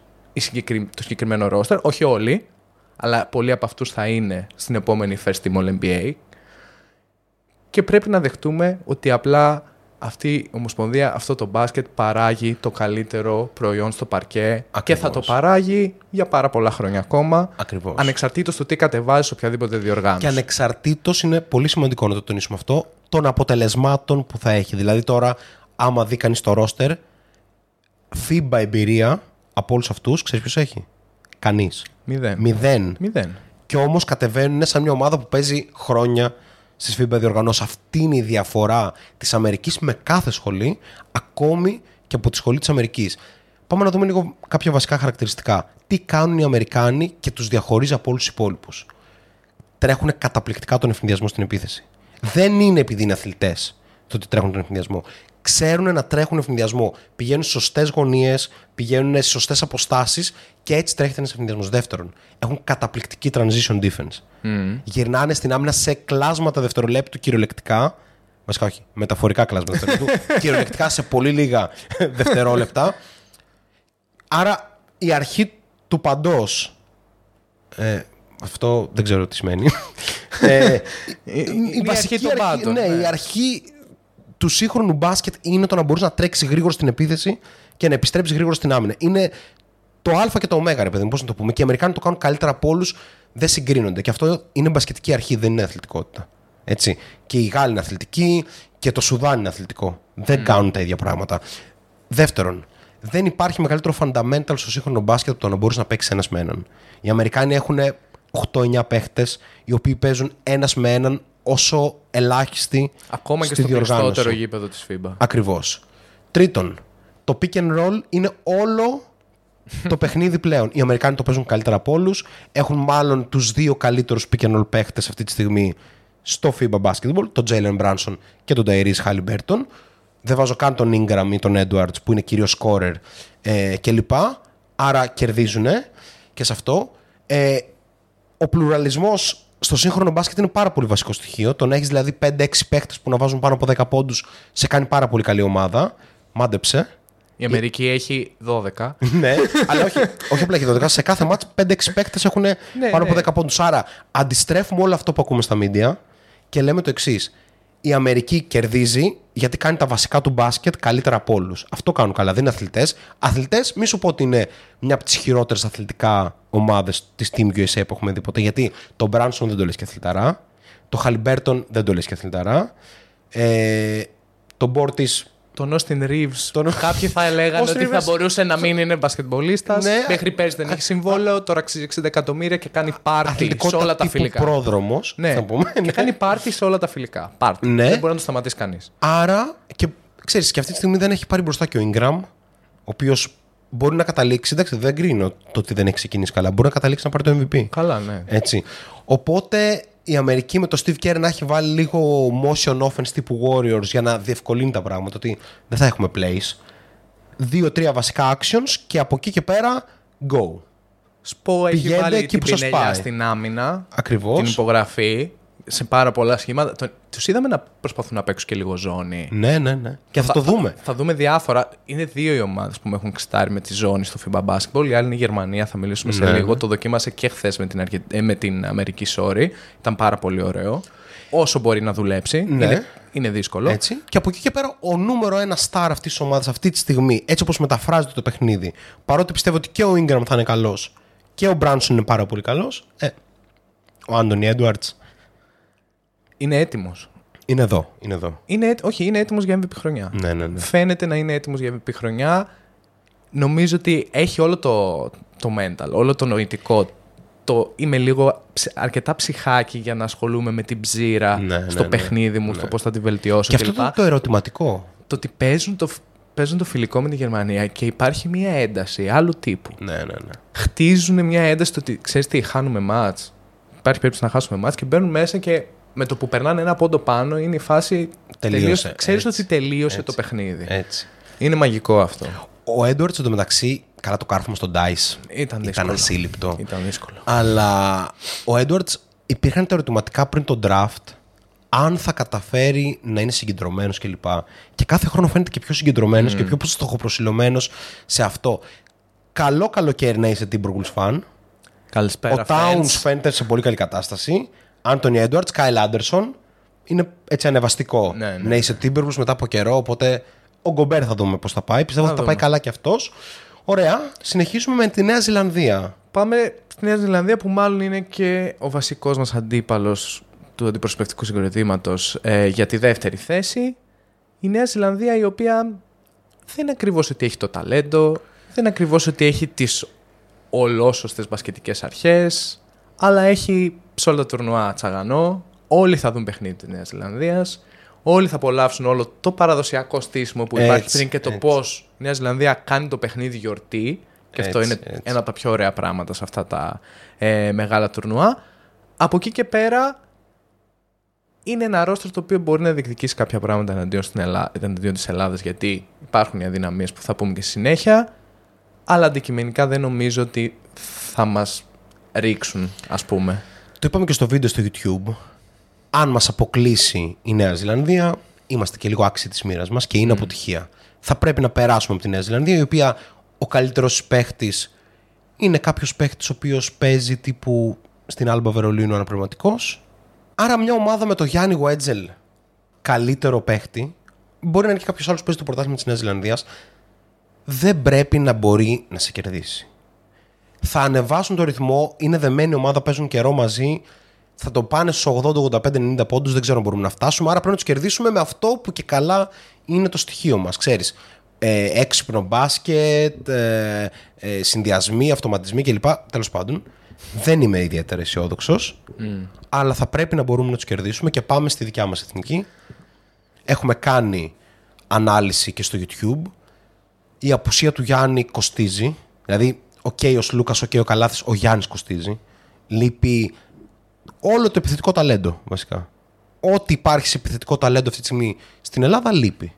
το συγκεκριμένο roster, όχι όλοι, αλλά πολλοί από αυτούς θα είναι στην επόμενη First Team All-εν μπι έι και πρέπει να δεχτούμε ότι απλά αυτή η ομοσπονδία, αυτό το μπάσκετ παράγει το καλύτερο προϊόν στο παρκέ. Ακριβώς. Και θα το παράγει για πάρα πολλά χρόνια ακόμα. Ακριβώς. Ανεξαρτήτως του τι κατεβάζει σε οποιαδήποτε διοργάνωση. Και ανεξαρτήτως, είναι πολύ σημαντικό να το τονίσουμε αυτό, των αποτελεσμάτων που θα έχει. Δηλαδή τώρα, άμα δει κανείς το ρόστερ, φίμπα εμπειρία από όλους αυτούς, ξέρεις ποιος έχει? Κανείς. Μηδέν. Μηδέν. Μηδέν. Και όμως κατεβαίνουν σαν μια ομάδα που παίζει χρόνια στις φίμπα διοργανώσεις. Αυτή είναι η διαφορά της Αμερικής με κάθε σχολή, ακόμη και από τη σχολή της Αμερικής. Πάμε να δούμε λίγο κάποια βασικά χαρακτηριστικά. Τι κάνουν οι Αμερικάνοι και τους διαχωρίζει από όλους τους υπόλοιπους. Τρέχουν καταπληκτικά τον ευθυνδιασμό στην επίθεση. Δεν είναι επειδή είναι αθλητές το ότι τρέχουν τον ευθυνδιασμό. Ξέρουν να τρέχουν ευθυνδιασμό. Πηγαίνουν στις σωστές γωνίες, πηγαίνουν στις σωστές αποστάσεις και έτσι τρέχεται ένας ευθυνδιασμός. Δεύτερον, έχουν καταπληκτική transition defense. Mm. Γυρνάνε στην άμυνα σε κλάσματα δευτερολέπτου κυριολεκτικά. Βασικά, όχι, μεταφορικά κλάσματα δευτερολέπτου. Κυριολεκτικά σε πολύ λίγα δευτερόλεπτα. Άρα η αρχή του παντός. Ε, αυτό δεν ξέρω τι σημαίνει. ε, η, η, η βασική αρχή των πάντων. Ναι, η αρχή του σύγχρονου μπάσκετ είναι το να μπορείς να τρέξεις γρήγορα στην επίθεση και να επιστρέψεις γρήγορα στην άμυνα. Είναι το α και το ω, ρε παιδί μου, πώς να το πούμε. Και οι Αμερικάνοι το κάνουν καλύτερα από όλους, δεν συγκρίνονται. Και αυτό είναι μπασκετική αρχή, δεν είναι αθλητικότητα. Έτσι. Και οι Γάλλοι είναι αθλητικοί και το Σουδάν είναι αθλητικό. Mm. Δεν κάνουν τα ίδια πράγματα. Δεύτερον, δεν υπάρχει μεγαλύτερο fundamental στο σύγχρονο μπάσκετ από το να μπορείς να παίξεις ένας με έναν. Οι Αμερικάνοι έχουν οκτώ εννιά παίχτες οι οποίοι παίζουν ένας με έναν. Όσο ελάχιστη. Ακόμα στη και στο διοργάνωση. Ακόμα και στο κλειστότερο γήπεδο της φίμπα. Ακριβώς. Τρίτον, το pick and roll είναι όλο το παιχνίδι πλέον. Οι Αμερικάνοι το παίζουν καλύτερα από όλους. Έχουν μάλλον τους δύο καλύτερους pick and roll παίχτες αυτή τη στιγμή στο FIBA Basketball, τον Jalen Brunson και τον Darius Halliburton. Δεν βάζω καν τον Ingram ή τον Edwards που είναι κυρίως scorer ε, κλπ. Άρα κερδίζουνε και σε αυτό. Ε, ο πλουραλισμός στο σύγχρονο μπάσκετ είναι πάρα πολύ βασικό στοιχείο. Το να έχεις δηλαδή πέντε έξι παίχτες που να βάζουν πάνω από δέκα πόντους σε κάνει πάρα πολύ καλή ομάδα. Μάντεψε. Η Αμερική ε... έχει δώδεκα. Ναι, αλλά όχι, όχι απλά έχει δώδεκα. Σε κάθε μάτς πέντε έξι παίχτες έχουν πάνω από δέκα πόντους. Άρα αντιστρέφουμε όλο αυτό που ακούμε στα media και λέμε το εξής. Η Αμερική κερδίζει γιατί κάνει τα βασικά του μπάσκετ καλύτερα από όλους. Αυτό κάνουν καλά. Δεν είναι αθλητές. Αθλητές, μη σου πω ότι είναι μια από τις χειρότερες αθλητικά ομάδες της Team γιου ες έι που έχουμε δει ποτέ. Γιατί τον Μπράνσον δεν το λες και αθληταρά. Το Χαλιμπέρτον δεν το λες και αθληταρά. Ε, τον Μπόρτις. Τον Όστιν Ρίβς. Τον... Κάποιοι θα έλεγαν ότι θα μπορούσε να μην είναι μπασκετμπολίστας. Ναι. Μέχρι πέρυσι δεν έχει συμβόλαιο. Τώρα αξίζει εξήντα εκατομμύρια και κάνει πάρτι σε όλα τα φιλικά. Είναι πρόδρομος. Ναι. Θα πούμε, ναι. Και κάνει πάρτι σε όλα τα φιλικά. Πάρτι. Ναι. Δεν μπορεί να το σταματήσει κανείς. Άρα, και ξέρεις, και αυτή τη στιγμή δεν έχει πάρει μπροστά και ο Ingram, ο οποίος μπορεί να καταλήξει. Εντάξει, δεν κρίνω το ότι δεν έχει ξεκινήσει καλά. Μπορεί να καταλήξει να πάρει το εμ βι πι. Καλά, ναι. Έτσι. Οπότε η Αμερική με το Steve Kerr να έχει βάλει λίγο motion offense τύπου Warriors για να διευκολύνει τα πράγματα, ότι δεν θα έχουμε plays. Δύο-τρία βασικά actions και από εκεί και πέρα go. Σπο έχει βάλει εκεί την πινελιά στην άμυνα. Ακριβώς. Την υπογραφή σε πάρα πολλά σχήματα. Τους είδαμε να προσπαθούν να παίξουν και λίγο ζώνη. Ναι, ναι, ναι. Και θα, θα το δούμε. Θα, θα δούμε διάφορα. Είναι δύο οι ομάδες που με έχουν ξετάρει με τη ζώνη στο FIBA Basketball. Η άλλη είναι η Γερμανία, θα μιλήσουμε ναι, σε λίγο. Ναι. Το δοκίμασε και χθες με, Αρκε... ε, με την Αμερική, sorry. Ήταν πάρα πολύ ωραίο. Όσο μπορεί να δουλέψει. Ναι. Είναι, είναι δύσκολο. Έτσι. Και από εκεί και πέρα, ο νούμερο ένα star αυτής της ομάδας αυτή τη στιγμή, έτσι όπως μεταφράζεται το παιχνίδι, παρότι πιστεύω ότι και ο Ingram θα είναι καλός και ο Brunson είναι πάρα πολύ καλός, ε, ο Anthony Edwards. Είναι έτοιμος. Είναι εδώ. Είναι εδώ. Είναι, όχι, είναι έτοιμος για εμ βι πι χρονιά. Ναι, ναι, ναι. Φαίνεται να είναι έτοιμος για εμ βι πι χρονιά. Νομίζω ότι έχει όλο το, το mental, όλο το νοητικό. Το είμαι λίγο αρκετά ψυχάκι για να ασχολούμαι με την ψήρα ναι, ναι, στο ναι, παιχνίδι μου, ναι, στο πώς θα τη βελτιώσω. Και, και αυτό είναι το ερωτηματικό. Το ότι παίζουν το, παίζουν το φιλικό με τη Γερμανία και υπάρχει μια ένταση άλλου τύπου. Ναι, ναι, ναι. Χτίζουν μια ένταση το ότι ξέρεις τι, χάνουμε μάτς. Υπάρχει περίπτωση να χάσουμε μάτς και μπαίνουν μέσα και. Με το που περνάνε ένα πόντο πάνω είναι η φάση. Τελείωσε. Ξέρεις ότι τελείωσε έτσι, το παιχνίδι. Έτσι. Είναι μαγικό αυτό. Ο Edwards εντωμεταξύ, καλά το κάρφωμα στον Τάις. Ήταν, ήταν ασύλληπτο. Ήταν δύσκολο. Αλλά ο Edwards υπήρχαν τα ερωτηματικά πριν τον draft αν θα καταφέρει να είναι συγκεντρωμένος κλπ. Και κάθε χρόνο φαίνεται και πιο συγκεντρωμένος mm. και πιο στοχοπροσιλωμένος σε αυτό. Καλό καλοκαίρι να είσαι Timberwolves fan. Καλησπέρα. Ο Towns φαίνεται σε πολύ καλή κατάσταση. Anthony Edwards, Kyle Anderson. Είναι έτσι ανεβαστικό ναι, ναι, να είσαι Timberwolves μετά από καιρό. Οπότε ο Gobert θα δούμε πώς θα πάει. Πιστεύω ότι θα, θα πάει καλά και αυτός. Ωραία, συνεχίζουμε με τη Νέα Ζηλανδία. Πάμε στη Νέα Ζηλανδία που μάλλον είναι και ο βασικός μας αντίπαλος του αντιπροσωπευτικού συγκροτήματος ε, για τη δεύτερη θέση. Η Νέα Ζηλανδία η οποία δεν είναι ακριβώς ότι έχει το ταλέντο, δεν είναι ακριβώς ότι έχει τις ολόσωστες μπασκετικές αρχές, αλλά έχει σε όλα τα τουρνουά τσαγανό. Όλοι θα δουν παιχνίδι της Νέας Ζηλανδίας. Όλοι θα απολαύσουν όλο το παραδοσιακό στήσιμο που υπάρχει έτσι, πριν και το πώς η Νέα Ζηλανδία κάνει το παιχνίδι γιορτή. Και αυτό έτσι, είναι έτσι, ένα από τα πιο ωραία πράγματα σε αυτά τα ε, μεγάλα τουρνουά. Από εκεί και πέρα είναι ένα ρόστερ το οποίο μπορεί να διεκδικήσει κάποια πράγματα εναντίον, στην Ελλά... εναντίον της Ελλάδας, γιατί υπάρχουν οι αδυναμίες που θα πούμε και στη συνέχεια. Αλλά αντικειμενικά δεν νομίζω ότι θα μας ρίξουν, ας πούμε. Το είπαμε και στο βίντεο στο YouTube. Αν μας αποκλείσει η Νέα Ζηλανδία, είμαστε και λίγο άξιοι της μοίρας μας και είναι mm. αποτυχία. Θα πρέπει να περάσουμε από τη Νέα Ζηλανδία, η οποία ο καλύτερος παίχτης είναι κάποιος παίχτης ο οποίος παίζει τύπου στην Άλμπα Βερολίνου αναπληρωματικός. Άρα, μια ομάδα με τον Γιάννη Γουέτζελ καλύτερο παίχτη, μπορεί να είναι και κάποιος άλλος που παίζει το πρωτάθλημα της Νέας Ζηλανδίας, δεν πρέπει να μπορεί να σε κερδίσει. Θα ανεβάσουν το ρυθμό, είναι δεμένη ομάδα, παίζουν καιρό μαζί. Θα το πάνε στους ογδόντα, ογδόντα πέντε, ενενήντα πόντους, δεν ξέρω αν μπορούμε να φτάσουμε. Άρα πρέπει να τους κερδίσουμε με αυτό που και καλά είναι το στοιχείο μας. Ξέρεις, ε, έξυπνο μπάσκετ, ε, ε, συνδυασμοί, αυτοματισμοί κλπ. Τέλος πάντων, δεν είμαι ιδιαίτερα αισιόδοξος, mm. αλλά θα πρέπει να μπορούμε να τους κερδίσουμε και πάμε στη δικιά μας εθνική. Έχουμε κάνει ανάλυση και στο YouTube. η απουσία του Γιάννη κοστίζει. Δηλαδή, okay, ο Σλούκας, okay, ο Καλάθης, ο Γιάννης κοστίζει. Λείπει όλο το επιθετικό ταλέντο, βασικά. Ό,τι υπάρχει σε επιθετικό ταλέντο αυτή τη στιγμή στην Ελλάδα λείπει.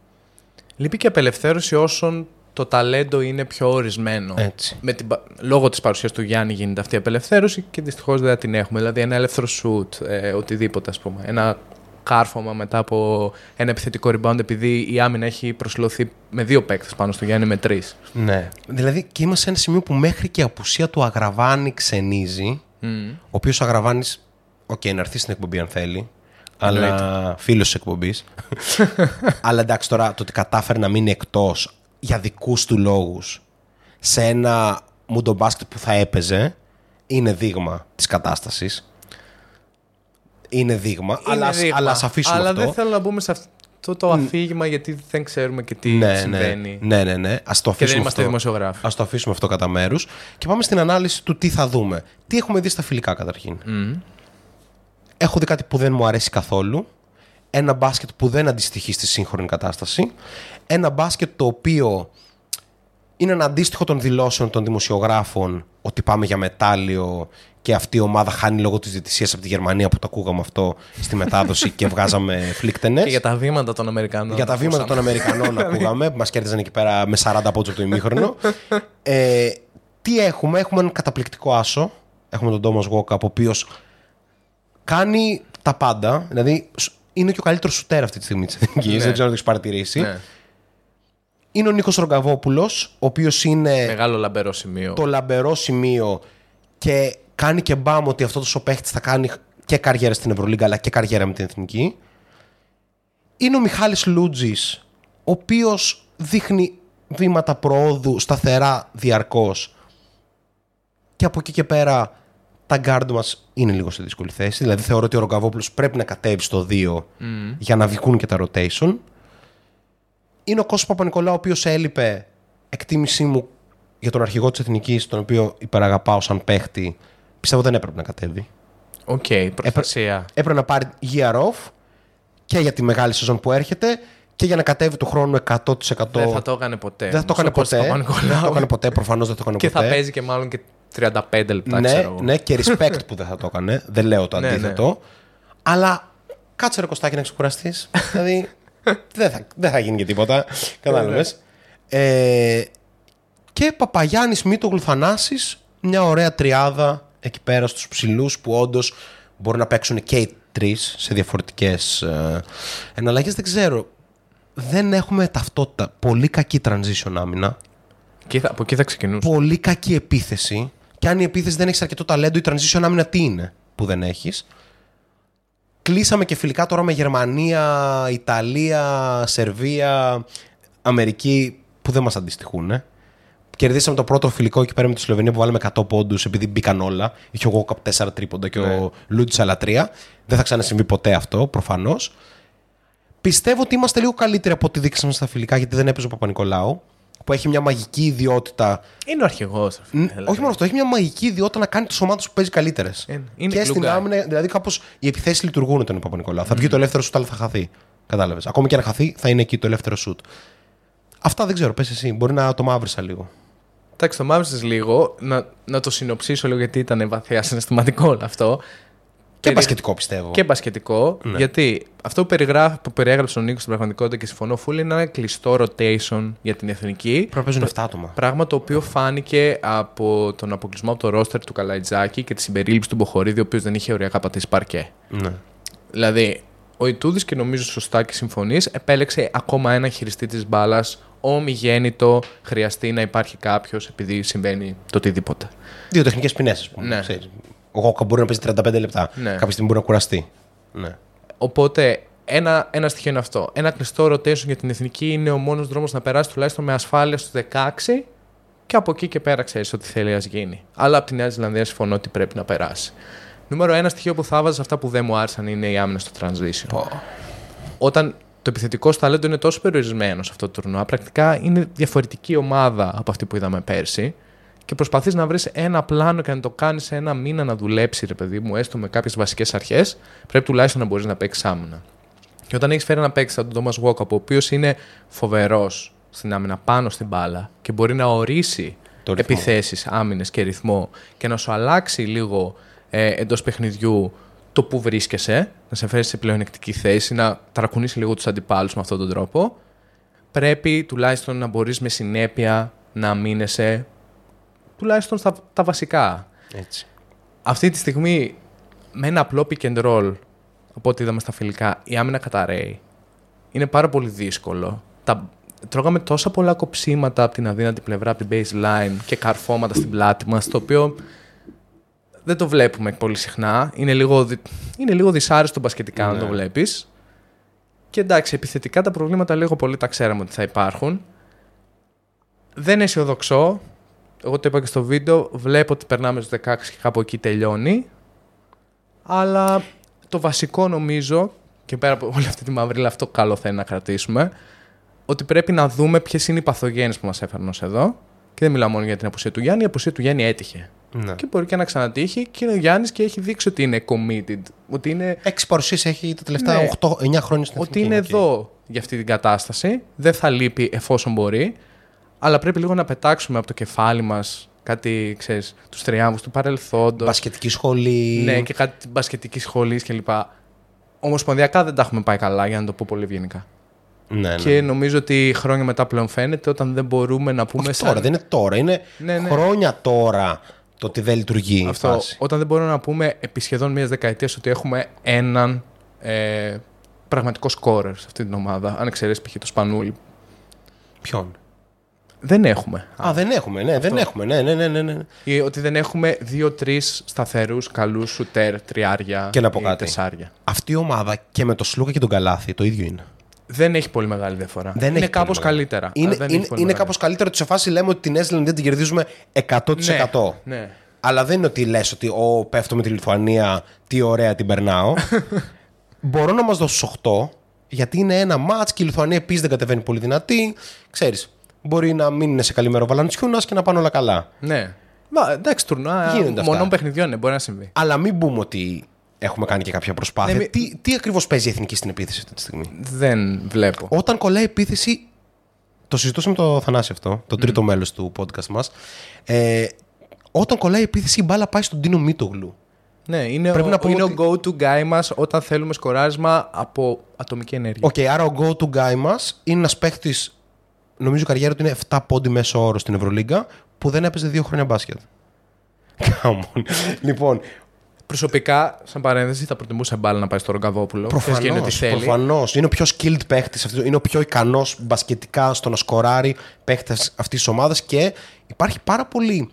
Λείπει και απελευθέρωση όσων το ταλέντο είναι πιο ορισμένο. Έτσι. Με την... Λόγω της παρουσίας του Γιάννη γίνεται αυτή η απελευθέρωση και δυστυχώς δεν την έχουμε. Δηλαδή, ένα ελεύθερο σουτ, ε, οτιδήποτε, ας πούμε. Ένα κάρφωμα μετά από ένα επιθετικό rebound, επειδή η άμυνα έχει προσλωθεί με δύο παίκτες πάνω στο Γιάννη με τρεις. Ναι. Δηλαδή, και είμαστε σε ένα σημείο που μέχρι και η απουσία του Αγραβάνη ξενίζει. Mm. Ο οποίος ο Αγραβάνης, οκ, okay, να έρθει στην εκπομπή αν θέλει. Αλλά φίλος της εκπομπής. Αλλά εντάξει, τώρα το ότι κατάφερε να μείνει εκτός για δικούς του λόγους σε ένα μουντομπάσκετ που θα έπαιζε είναι δείγμα της κατάστασης. Είναι δείγμα, είναι αλλά, δείγμα. αλλά ας αφήσουμε αλλά αυτό. Αλλά δεν θέλω να μπούμε σε αυτό το αφήγημα, γιατί δεν ξέρουμε και τι ναι, συμβαίνει. Ναι, ναι, ναι. Ας το αφήσουμε και δεν είμαστε δημοσιογράφοι. Ας το αφήσουμε αυτό κατά μέρους και πάμε στην ανάλυση του τι θα δούμε. Τι έχουμε δει στα φιλικά καταρχήν. Mm. Έχω δει κάτι που δεν μου αρέσει καθόλου. Ένα μπάσκετ που δεν αντιστοιχεί στη σύγχρονη κατάσταση. Ένα μπάσκετ το οποίο είναι ένα αντίστοιχο των δηλώσεων των δημοσιογράφων ότι πάμε για μετάλλιο και αυτή η ομάδα χάνει λόγω της διαιτησίας από τη Γερμανία που το ακούγαμε αυτό στη μετάδοση και βγάζαμε φλίκτενες. Και για τα βήματα των Αμερικανών. Για τα βήματα των Αμερικανών ακούγαμε, που μας κέρδιζαν εκεί πέρα με σαράντα πόντους από το ημίχρονο. Ε, τι έχουμε, έχουμε έναν καταπληκτικό άσο. Έχουμε τον Thomas Walkup, ο οποίος κάνει τα πάντα. Δηλαδή είναι και ο καλύτερος σουτέρ αυτή τη στιγμή της εθνικής. Δεν ξέρω αν το έχεις παρατηρήσει. Είναι ο Νίκος Ρογκαβόπουλος, ο οποίος είναι. Μεγάλο λαμπερό σημείο. Το λαμπερό σημείο και κάνει και μπάμ ότι αυτό ο παίχτης θα κάνει και καριέρα στην Ευρωλίγκα αλλά και καριέρα με την εθνική. Είναι ο Μιχάλης Λούτζης, ο οποίος δείχνει βήματα προόδου σταθερά διαρκώς. Και από εκεί και πέρα τα γκάρντ μας είναι λίγο σε δύσκολη θέση. Δηλαδή θεωρώ ότι ο Ρογκαβόπουλος πρέπει να κατέβει στο δύο mm. για να βγουν και τα rotation. Είναι ο Κώστας Παπανικολάου, ο οποίος έλειπε, εκτίμησή μου για τον αρχηγό της Εθνικής, τον οποίο υπεραγαπάω σαν παίχτη, πιστεύω δεν έπρεπε να κατέβει. Οκ, okay, προστασία. Έπρε, έπρεπε να πάρει year off και για τη μεγάλη σεζόν που έρχεται και για να κατέβει του χρόνου εκατό τοις εκατό. Δεν θα το έκανε ποτέ. Δεν θα το έκανε ποτέ. Δεν θα το έκανε ποτέ, προφανώς δεν το έκανε ποτέ. Και θα παίζει και μάλλον και τριάντα πέντε λεπτά, ναι, ξέρω. Ναι, και respect που δεν θα το έκανε. Δεν λέω το αντίθετο. Ναι, ναι. Αλλά κάτσε ρε Κωστάκι να ξεκουραστείς. Δηλαδή. δεν, θα, δεν θα γίνει και τίποτα. Κατάλαβες. ε, και Παπαγιάννης, Μήτογλου, Θανάσης. Μια ωραία τριάδα εκεί πέρα στους ψηλούς που όντως μπορούν να παίξουν και οι τρεις σε διαφορετικές ε, εναλλαγές. Δεν ξέρω. Δεν έχουμε ταυτότητα. Πολύ κακή transition άμυνα. Και θα, από εκεί θα ξεκινούσε. Πολύ κακή επίθεση. Και αν η επίθεση δεν έχει αρκετό ταλέντο, η transition άμυνα τι είναι που δεν έχεις. Κλείσαμε και φιλικά τώρα με Γερμανία, Ιταλία, Σερβία, Αμερική που δεν μας αντιστοιχούν. Ε. Κερδίσαμε το πρώτο φιλικό εκεί πέρα με τη Σλοβενία που βάλαμε εκατό πόντους επειδή μπήκαν όλα. Είχε ο Walkup τέσσερα τρίποντα και ναι. ο Λούτζης άλλα τρία. Δεν θα ξανασυμβεί ποτέ αυτό προφανώς. Πιστεύω ότι είμαστε λίγο καλύτεροι από ό,τι δείξαμε στα φιλικά γιατί δεν έπαιζε ο Παπανικολάου που έχει μια μαγική ιδιότητα. Είναι ο αρχηγός. Ν- όχι μόνο αυτό, έχει μια μαγική ιδιότητα να κάνει τις ομάδες που παίζει καλύτερες. Είναι. Είναι και στην άμυνα, δηλαδή κάπως οι επιθέσεις λειτουργούν όταν είναι ο Παπανικολάου. Mm-hmm. Θα βγει το ελεύθερο σουτ, αλλά θα χαθεί. Κατάλαβες. Ακόμη και αν χαθεί, θα είναι εκεί το ελεύθερο σουτ. Αυτά δεν ξέρω, πες εσύ. Μπορεί να το μαύρισα λίγο. Εντάξει, το μαύρισες λίγο. Να, να το συνοψίσω λίγο γιατί ήταν βαθιά συναισθηματικό όλο αυτό. Και, και μπασκετικό πιστεύω. Και μπασκετικό, ναι. Γιατί αυτό που, που περιέγραψε ο Νίκος στην πραγματικότητα και συμφωνώ φουλ είναι ένα κλειστό rotation για την εθνική. Προπέζουν επτά άτομα. Πράγμα το οποίο φάνηκε από τον αποκλεισμό από το ρόστερ του Καλαϊτζάκη και τη συμπερίληψη του Μποχορίδη, ο οποίος δεν είχε οριακά πατήσει παρκέ. Ναι. Δηλαδή, ο Ιτούδης και νομίζω σωστά και συμφωνείς, επέλεξε ακόμα ένα χειριστή της μπάλας. Ομιγέννητο, χρειαστεί να υπάρχει κάποιος επειδή συμβαίνει το οτιδήποτε. Δύο τεχνικές ποινές, ας πούμε. Ναι. Ο Γόκα μπορεί να παίζει τριάντα πέντε λεπτά. Ναι. Κάποια στιγμή μπορεί να κουραστεί. Ναι. Οπότε ένα, ένα στοιχείο είναι αυτό. Ένα κλειστό rotation για την εθνική είναι ο μόνος δρόμος να περάσει τουλάχιστον με ασφάλεια στους δεκαέξι και από εκεί και πέρα ξέρεις ότι θέλει να γίνει. Αλλά από τη Νέα Ζηλανδία συμφωνώ ότι πρέπει να περάσει. Νούμερο ένα στοιχείο που θα βάζω σε αυτά που δεν μου άρεσαν είναι η άμυνα στο transition. Oh. Όταν το επιθετικό ταλέντο είναι τόσο περιορισμένο σε αυτό το τουρνουά, πρακτικά είναι διαφορετική ομάδα από αυτή που είδαμε πέρσι. Και προσπαθείς να βρεις ένα πλάνο και να το κάνεις ένα μήνα να δουλέψει, ρε παιδί μου, έστω με κάποιες βασικές αρχές, πρέπει τουλάχιστον να μπορείς να παίξεις άμυνα. Και όταν έχεις φέρει να παίξεις τον Thomas Walkup, ο οποίος είναι φοβερός στην άμυνα πάνω στην μπάλα και μπορεί να ορίσει επιθέσεις, άμυνες και ρυθμό και να σου αλλάξει λίγο ε, εντός παιχνιδιού το που βρίσκεσαι, να σε φέρει σε πλεονεκτική θέση, να ταρακουνήσει λίγο τους αντιπάλους με αυτόν τον τρόπο, πρέπει τουλάχιστον να μπορείς με συνέπεια να αμήνεσαι τουλάχιστον στα τα βασικά. Έτσι. Αυτή τη στιγμή με ένα απλό pick and roll, από ό,τι είδαμε στα φιλικά, η άμυνα καταραίει. Είναι πάρα πολύ δύσκολο. Τα... Τρώγαμε τόσα πολλά κοψίματα από την αδύνατη πλευρά, από την baseline και καρφώματα στην πλάτη μας, το οποίο δεν το βλέπουμε πολύ συχνά. Είναι λίγο, δι... είναι λίγο δυσάρεστο μπασκετικά, ναι, να το βλέπεις. Και εντάξει, επιθετικά τα προβλήματα λίγο πολύ τα ξέραμε ότι θα υπάρχουν. Δεν αισιοδοξώ. Εγώ το είπα και στο βίντεο. Βλέπω ότι περνάμε στους δεκαέξι και κάπου εκεί τελειώνει. Αλλά το βασικό νομίζω, και πέρα από όλη αυτή τη μαυρίλα, αυτό καλό θα είναι να κρατήσουμε, ότι πρέπει να δούμε ποιες είναι οι παθογένειες που μας έφεραν ως εδώ. Και δεν μιλάω μόνο για την απουσία του Γιάννη. Η απουσία του Γιάννη έτυχε. Ναι. Και μπορεί και να ξανατύχει. Και είναι ο Γιάννης και έχει δείξει ότι είναι committed. Ότι είναι... Έξι παρουσίες έχει τα τελευταία, ναι, οκτώ εννιά χρόνια στην εθνική. Ότι είναι εκεί, εδώ για αυτή την κατάσταση. Δεν θα λείπει εφόσον μπορεί. Αλλά πρέπει λίγο να πετάξουμε από το κεφάλι μας κάτι, ξέρεις, τους τριάμβους του παρελθόντος. Μπασκετική σχολή. Ναι, και κάτι μπασκετική σχολή κλπ. Ομοσπονδιακά δεν τα έχουμε πάει καλά, για να το πω πολύ ευγενικά. Ναι, και ναι, νομίζω ότι χρόνια μετά πλέον φαίνεται, όταν δεν μπορούμε να πούμε. Όχι σαν... τώρα, δεν είναι τώρα. Είναι, ναι, ναι, χρόνια τώρα το ότι δεν λειτουργεί. Αυτό. Η φάση. Όταν δεν μπορούμε να πούμε επί σχεδόν μιας δεκαετίας ότι έχουμε έναν ε, πραγματικό σκόρερ σε αυτή την ομάδα. Αν εξαιρέσει π.χ. το Σπανούλη. Ποιον? Δεν έχουμε. Α, α, δεν έχουμε, ναι, αυτό. δεν έχουμε, ναι, ναι, ναι, ναι. Ή ότι δεν έχουμε δύο-τρεις σταθερούς, καλούς σουτέρ, τριάρια και να πω κάτι. Τεσσάρια. Αυτή η ομάδα και με το Σλούκα και τον Καλάθι το ίδιο είναι. Δεν έχει πολύ μεγάλη διαφορά. Δεν είναι κάπως καλύτερα. Είναι, δεν είναι, είναι κάπως καλύτερα ότι σε φάση λέμε ότι τη Νέα Ζηλανδία δεν την κερδίζουμε εκατό τοις εκατό. Ναι, ναι. Αλλά δεν είναι ότι λες ότι ο, πέφτω με τη Λιθουανία, τι ωραία την περνάω. Μπορώ να μας δώσω οκτώ, γιατί είναι ένα μάτς και η Λιθουανία επίσης δεν κατεβαίνει πολύ δυνατή. Ξέρεις, μπορεί να μην είναι σε καλή μέρα ο Βαλαντσιούνας και να πάνε όλα καλά. Ναι. Μα, εντάξει, τουρνά μονών παιχνιδιών μπορεί να συμβεί. Αλλά μην πούμε ότι έχουμε κάνει και κάποια προσπάθεια. Ναι, τι τι ακριβώς παίζει η εθνική στην επίθεση αυτή τη στιγμή? Δεν βλέπω. Όταν κολλάει επίθεση. Το συζητούσαμε με τον Θανάση αυτό, το τρίτο mm. μέλος του podcast μας. Ε, όταν κολλάει επίθεση, η μπάλα πάει στον Ντίνο Μίτογλου. Ναι, είναι Πρέπει ο, να είναι ότι... ο go-to guy μας όταν θέλουμε σκοράρισμα από ατομική ενέργεια. Οκ, okay, άρα ο go-to guy μας είναι ένας παίχτης, νομίζω καριέρα του είναι εφτά πόντι μέσο όρο στην Ευρωλίγκα, που δεν έπαιζε δύο χρόνια μπάσκετ. Come on. Λοιπόν. Προσωπικά, σαν παρένθεση, θα προτιμούσα μπάλα να πάει στο Ρογκαβόπουλο. Προφανώς. Προφανώς. Είναι ο πιο skilled παίχτης, είναι ο πιο ικανός μπασκετικά στο να σκοράρει παίχτης αυτής της ομάδας και υπάρχει πάρα πολύ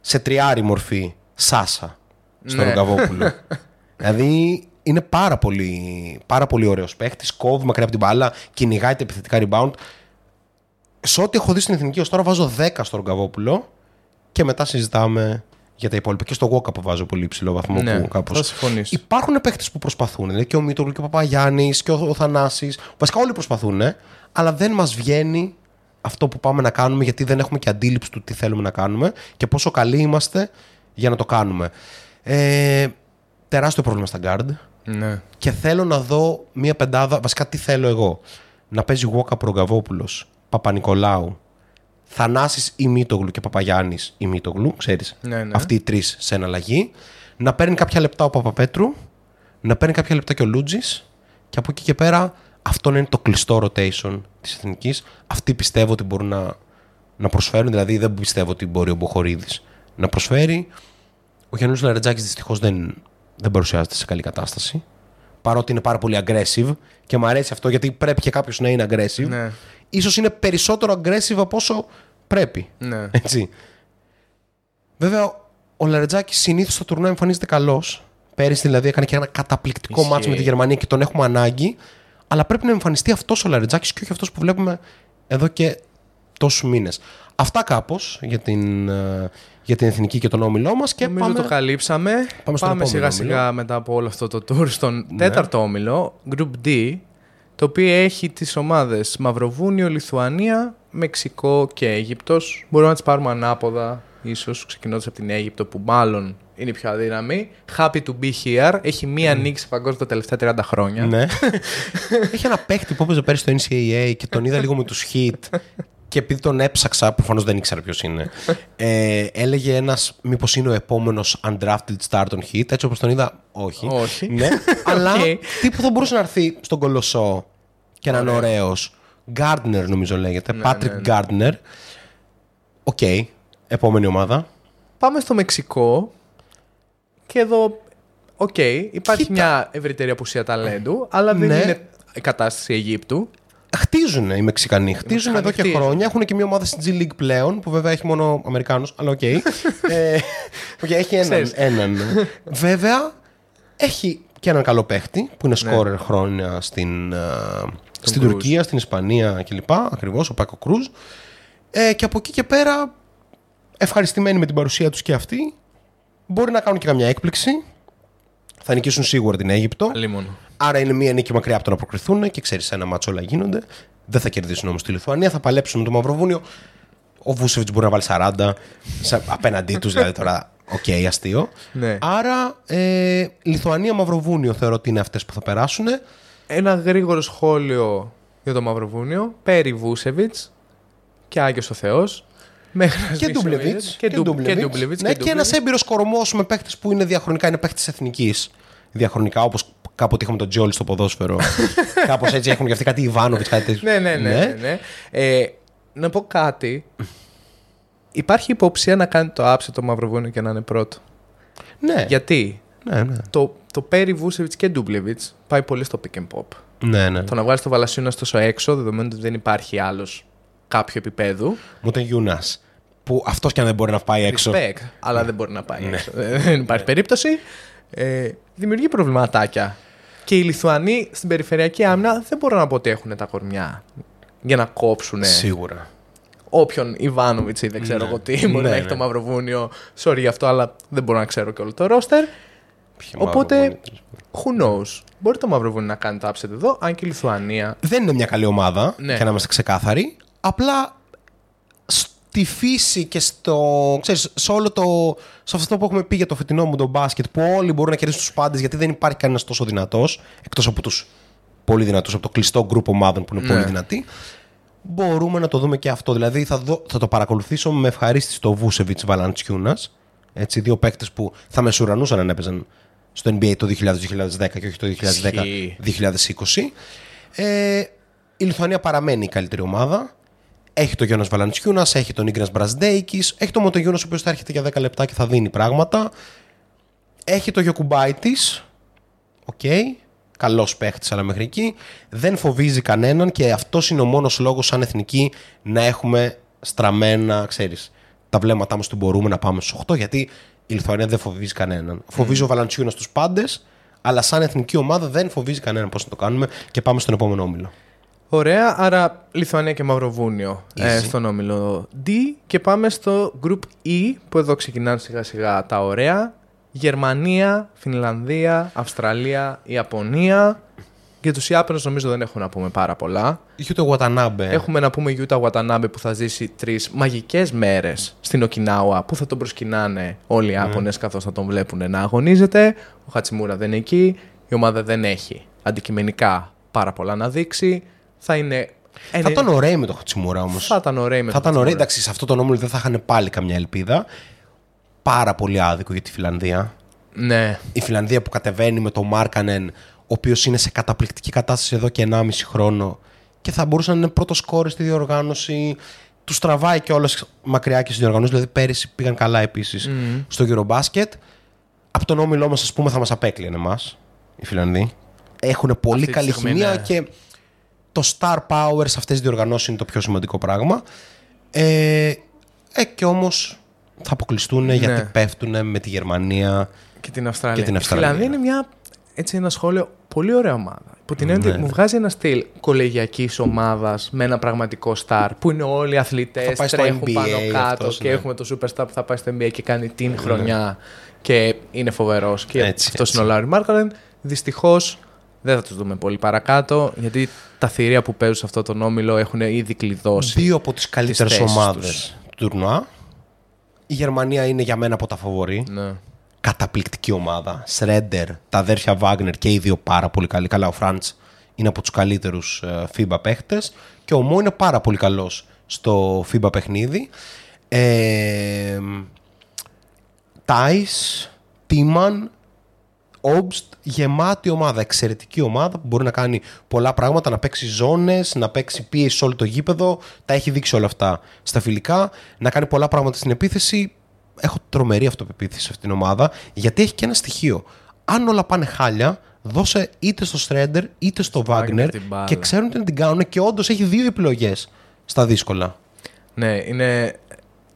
σε τριάρη μορφή Σάσα στο, ναι, Ρογκαβόπουλο. Δηλαδή είναι πάρα πολύ, πάρα πολύ ωραίος παίχτης, κόβει μακριά από την μπάλα, κυνηγάει τα επιθετικά rebound. Σε ό,τι έχω δει στην εθνική ως τώρα, βάζω δέκα στο Ρογκαβόπουλο και μετά συζητάμε για τα υπόλοιπα. Και στο Walkup βάζω πολύ υψηλό βαθμό, ναι, που κάπως. Υπάρχουν παίχτες που προσπαθούν. Δηλαδή και ο Μίτογλου και ο Παπαγιάννης και ο Θανάσης. Βασικά όλοι προσπαθούν, αλλά δεν μας βγαίνει αυτό που πάμε να κάνουμε, γιατί δεν έχουμε και αντίληψη του τι θέλουμε να κάνουμε και πόσο καλοί είμαστε για να το κάνουμε. Ε, τεράστιο πρόβλημα στα guard. Ναι. Και θέλω να δω μία πεντάδα. Βασικά τι θέλω εγώ? Να παίζει Walkup Ρογκαβόπουλος, Παπανικολάου, Θανάσης ή Μίτογλου και Παπαγιάννης ή Μίτογλου, ξέρεις, ναι, ναι, αυτοί οι τρεις σε εναλλαγή. Να παίρνει κάποια λεπτά ο Παπαπέτρου, να παίρνει κάποια λεπτά και ο Λούτζης, και από εκεί και πέρα αυτό είναι το κλειστό rotation της εθνικής. Αυτοί πιστεύω ότι μπορούν να, να προσφέρουν, δηλαδή δεν πιστεύω ότι μπορεί ο Μποχορίδης να προσφέρει. Ο Γιάννης Λαρετζάκης δυστυχώς δεν, δεν παρουσιάζεται σε καλή κατάσταση, παρότι είναι πάρα πολύ aggressive και μου αρέσει αυτό, γιατί πρέπει και κάποιος να είναι aggressive. Ναι. Ίσως είναι περισσότερο aggressive από όσο πρέπει. Ναι. Έτσι. Βέβαια, ο Λαρετζάκης συνήθως στο τουρνουά εμφανίζεται καλός. Πέρυσι δηλαδή έκανε και ένα καταπληκτικό μάτσο με τη Γερμανία και τον έχουμε ανάγκη. Αλλά πρέπει να εμφανιστεί αυτός ο Λαρετζάκης και όχι αυτός που βλέπουμε εδώ και τόσους μήνες. Αυτά κάπως για την, για την εθνική και τον όμιλό μας. Και νομίζω πάμε... το καλύψαμε. Πάμε, πάμε σιγά σιγά μετά από όλο αυτό το tour στον, ναι, τέταρτο όμιλο, Group D, το οποίο έχει τις ομάδες Μαυροβούνιο, Λιθουανία, Μεξικό και Αίγυπτος. Μπορούμε να τις πάρουμε ανάποδα. ίσως ξεκινώντας από την Αίγυπτο που μάλλον είναι πιο αδύναμη. Happy to be here. Έχει μία mm. νίκη σε παγκόσμιο τα τελευταία τριάντα χρόνια. Ναι. Έχει ένα παίκτη που έπαιζε πέρυσι στο N C A A και τον είδα λίγο με τους hit. Και επειδή τον έψαξα, προφανώς δεν ήξερα ποιος είναι. Ε, έλεγε ένας, μήπως είναι ο επόμενος undrafted star των hit. Έτσι όπως τον είδα, όχι. Όχι. Ναι. Αλλά okay. Τύπου θα μπορούσε να έρθει στον Κολοσσό και να είναι ωραίος. Gardner νομίζω λέγεται. Ναι, Patrick ναι, ναι. Gardner. Οκ. Okay. Επόμενη ομάδα. Πάμε στο Μεξικό. Και εδώ, οκ, okay, υπάρχει Κοίτα. μια ευρύτερη απουσία ταλέντου, αλλά δεν ναι. είναι κατάσταση Αιγύπτου. Χτίζουν οι Μεξικανοί, χτίζουν Μεξικανοί εδώ και χτίζουν. χρόνια. Έχουν και μια ομάδα στην G League πλέον, που βέβαια έχει μόνο Αμερικάνους, αλλά οκ. Okay. ε, okay, έχει έναν. έναν. Βέβαια, έχει και έναν καλό παίχτη, που είναι σκόρερ ναι. χρόνια στην, στην Τουρκία, στην Ισπανία κλπ. Ακριβώς, ο Πάκο Κρούζ. Ε, και από εκεί και πέρα, ευχαριστημένοι με την παρουσία τους και αυτοί. Μπορεί να κάνουν και καμιά έκπληξη. Θα νικήσουν σίγουρα την Αίγυπτο. Αλίμονο. Άρα είναι μία νίκη μακριά από το να προκριθούν και ξέρεις, ένα μάτσο όλα γίνονται. Δεν θα κερδίσουν όμως τη Λιθουανία, θα παλέψουν με το Μαυροβούνιο. Ο Βούσεβιτς μπορεί να βάλει σαράντα απέναντί τους, δηλαδή τώρα. Οκ, okay, αστείο. Ναι. Άρα ε, Λιθουανία-Μαυροβούνιο θεωρώ ότι είναι αυτές που θα περάσουν. Ένα γρήγορο σχόλιο για το Μαυροβούνιο. Πέρι Βούσεβιτς και Άγιος ο Θεός. Και Ντούμπλεβιτς. Και, και, ναι, και, και ένας έμπειρος κορμός με παίχτες που είναι διαχρονικά, είναι παίχτες εθνικής. Διαχρονικά, όπως κάποτε είχαμε τον Τζιόλι στο ποδόσφαιρο. Κάπως έτσι έχουν και αυτοί κάτι Ιβάνοβιτς, κάτι τέτοιο. ναι, ναι, ναι. ναι, ναι. Ε, να πω κάτι. Υπάρχει υποψία να κάνει το άψε το Μαυροβούνιο και να είναι πρώτο. Ναι. Γιατί ναι, ναι. το, το Πέρι Βούσεβιτς και Ντούμπλεβιτς πάει πολύ στο pick and pop. Ναι, ναι. Το να βγάλει το Βαλασιούνα τόσο έξω, δεδομένου ότι δεν υπάρχει άλλο κάποιο επίπεδο. Ούτε Γιούνα. Που αυτός και αν δεν μπορεί να πάει έξω. Respect, αλλά δεν μπορεί να πάει έξω. Δεν υπάρχει περίπτωση. Ε, δημιουργεί προβληματάκια. Και οι Λιθουανοί στην περιφερειακή άμυνα δεν μπορώ να πω ότι έχουν τα κορμιά για να κόψουν. Σίγουρα. Όποιον Ιβάνοβιτς ή δεν ξέρω εγώ τι. Μπορεί να έχει το Μαυροβούνιο. Sorry γι' αυτό, αλλά δεν μπορώ να ξέρω και όλο το ρόστερ. Οπότε, who knows. Μπορεί το Μαυροβούνιο να κάνει το upset εδώ, αν και η Λιθουανία. Δεν είναι μια καλή ομάδα, ναι. και να είμαστε ξεκάθαροι. Απλά. Στη φύση και στο, ξέρεις, σε, όλο το, σε αυτό που έχουμε πει για το φετινό μου το μπάσκετ, που όλοι μπορούν να κερδίσουν τους πάντες, γιατί δεν υπάρχει κανένας τόσο δυνατός, εκτός από τους πολύ δυνατούς, από το κλειστό γκρουπ ομάδων που είναι ναι. πολύ δυνατοί. Μπορούμε να το δούμε και αυτό. Δηλαδή θα, δω, θα το παρακολουθήσω με ευχαρίστηση το Βούσεβιτς Βαλαντσιούνας. Έτσι, δύο παίκτες που θα μεσουρανούσαν αν έπαιζαν στο N B A το δύο χιλιάδες δέκα και όχι το δύο χιλιάδες δέκα δύο χιλιάδες είκοσι. Ε, η Λιθουανία παραμένει η καλύτερη ομάδα. Έχει τον Γιώνας Βαλαντσιούνας, έχει τον Ίγκρας Μπρασντέικης, έχει τον Μοντογιούνας ο οποίος θα έρχεται για δέκα λεπτά και θα δίνει πράγματα. Έχει τον Γιοκουμπάιτης, οκ, okay. καλός παίχτης αλλά μέχρι εκεί. Δεν φοβίζει κανέναν και αυτός είναι ο μόνος λόγος σαν εθνική να έχουμε στραμμένα, ξέρεις, τα βλέμματά μας του μπορούμε να πάμε στους οκτώ, γιατί η Λιθουανία δεν φοβίζει κανέναν. Mm. Φοβίζει ο Βαλαντσιούνας τους πάντες, αλλά σαν εθνική ομάδα δεν φοβίζει κανέναν, πώς να το κάνουμε και πάμε στον επόμενο όμιλο. Ωραία, άρα Λιθουανία και Μαυροβούνιο ε, στον όμιλο D και πάμε στο Group E που εδώ ξεκινάνε σιγά σιγά τα ωραία. Γερμανία, Φινλανδία, Αυστραλία, Ιαπωνία. Για τους Ιάπωνες νομίζω δεν έχουμε να πούμε πάρα πολλά. Γιούτα Γουατανάμπε. Έχουμε να πούμε Γιούτα Γουατανάμπε που θα ζήσει τρεις μαγικές μέρες στην Οκινάουα που θα τον προσκυνάνε όλοι οι Ιάπωνες mm. καθώς θα τον βλέπουν να αγωνίζεται. Ο Χατσιμούρα δεν είναι εκεί. Η ομάδα δεν έχει αντικειμενικά πάρα πολλά να δείξει. Θα, είναι... θα ήταν ωραίοι με το Χατσιμούρα όμως. Θα ήταν ωραίοι με θα το Χατσιμούρα. Εντάξει, σε αυτό το όμιλο δεν θα είχαν πάλι καμιά ελπίδα. Πάρα πολύ άδικο για τη Φιλανδία. Ναι. Η Φιλανδία που κατεβαίνει με τον Μάρκανεν, ο οποίος είναι σε καταπληκτική κατάσταση εδώ και ενάμιση χρόνο και θα μπορούσε να είναι πρώτος σκόρερ στη διοργάνωση. Τους τραβάει και όλες μακριά και στη διοργάνωση. Δηλαδή πέρυσι πήγαν καλά επίσης mm. στο Eurobasket. Από τον όμιλό μας, ας πούμε, θα μας απέκλειαν εμάς οι Φιλανδοί. Έχουν πολύ καλή χημεία ναι. και. Το star power σε αυτές τις διοργανώσεις είναι το πιο σημαντικό πράγμα. Ε, ε, και όμως θα αποκλειστούν ναι. γιατί πέφτουν με τη Γερμανία και την Αυστραλία. Και την Αυστραλία. Η Φιλανδία είναι μια, έτσι, ένα σχόλιο πολύ ωραία ομάδα. Που την έννοια ναι. μου βγάζει ένα στυλ κολεγιακής ομάδας με ένα πραγματικό star που είναι όλοι οι αθλητές, τρέχουν N B A, πάνω κάτω αυτός, και ναι. έχουμε το superstar που θα πάει στο N B A και κάνει την ναι. χρονιά και είναι φοβερός. Και έτσι, αυτός έτσι. είναι ο Λάρι Μάρκανεν. Δυστυχώς. Δεν θα τους δούμε πολύ παρακάτω, γιατί τα θηρία που παίζουν σε αυτό τον όμιλο έχουν ήδη κλειδώσει. Δύο από τις καλύτερες ομάδες του τουρνουά. η Γερμανία είναι για μένα από τα φαβορί. Ναι. Καταπληκτική ομάδα. Σρέντερ, τα αδέρφια Βάγνερ και οι δύο πάρα πολύ καλοί. Καλά, ο Φραντς είναι από τους καλύτερους φίμπα παίχτες και ο Μό είναι πάρα πολύ καλός στο φίμπα παιχνίδι. Ε, Τάις, Τίμαν, Όμπστ, γεμάτη ομάδα, εξαιρετική ομάδα που μπορεί να κάνει πολλά πράγματα, να παίξει ζώνες, να παίξει πίεση σε όλο το γήπεδο, τα έχει δείξει όλα αυτά στα φιλικά, να κάνει πολλά πράγματα στην επίθεση. Έχω τρομερή αυτοπεποίθηση σε αυτήν την ομάδα, γιατί έχει και ένα στοιχείο. Αν όλα πάνε χάλια, δώσε είτε στο Στρέντερ είτε στο Βάγνερ και ξέρουν τι να την κάνουν και όντως έχει δύο επιλογές στα δύσκολα. Ναι, είναι...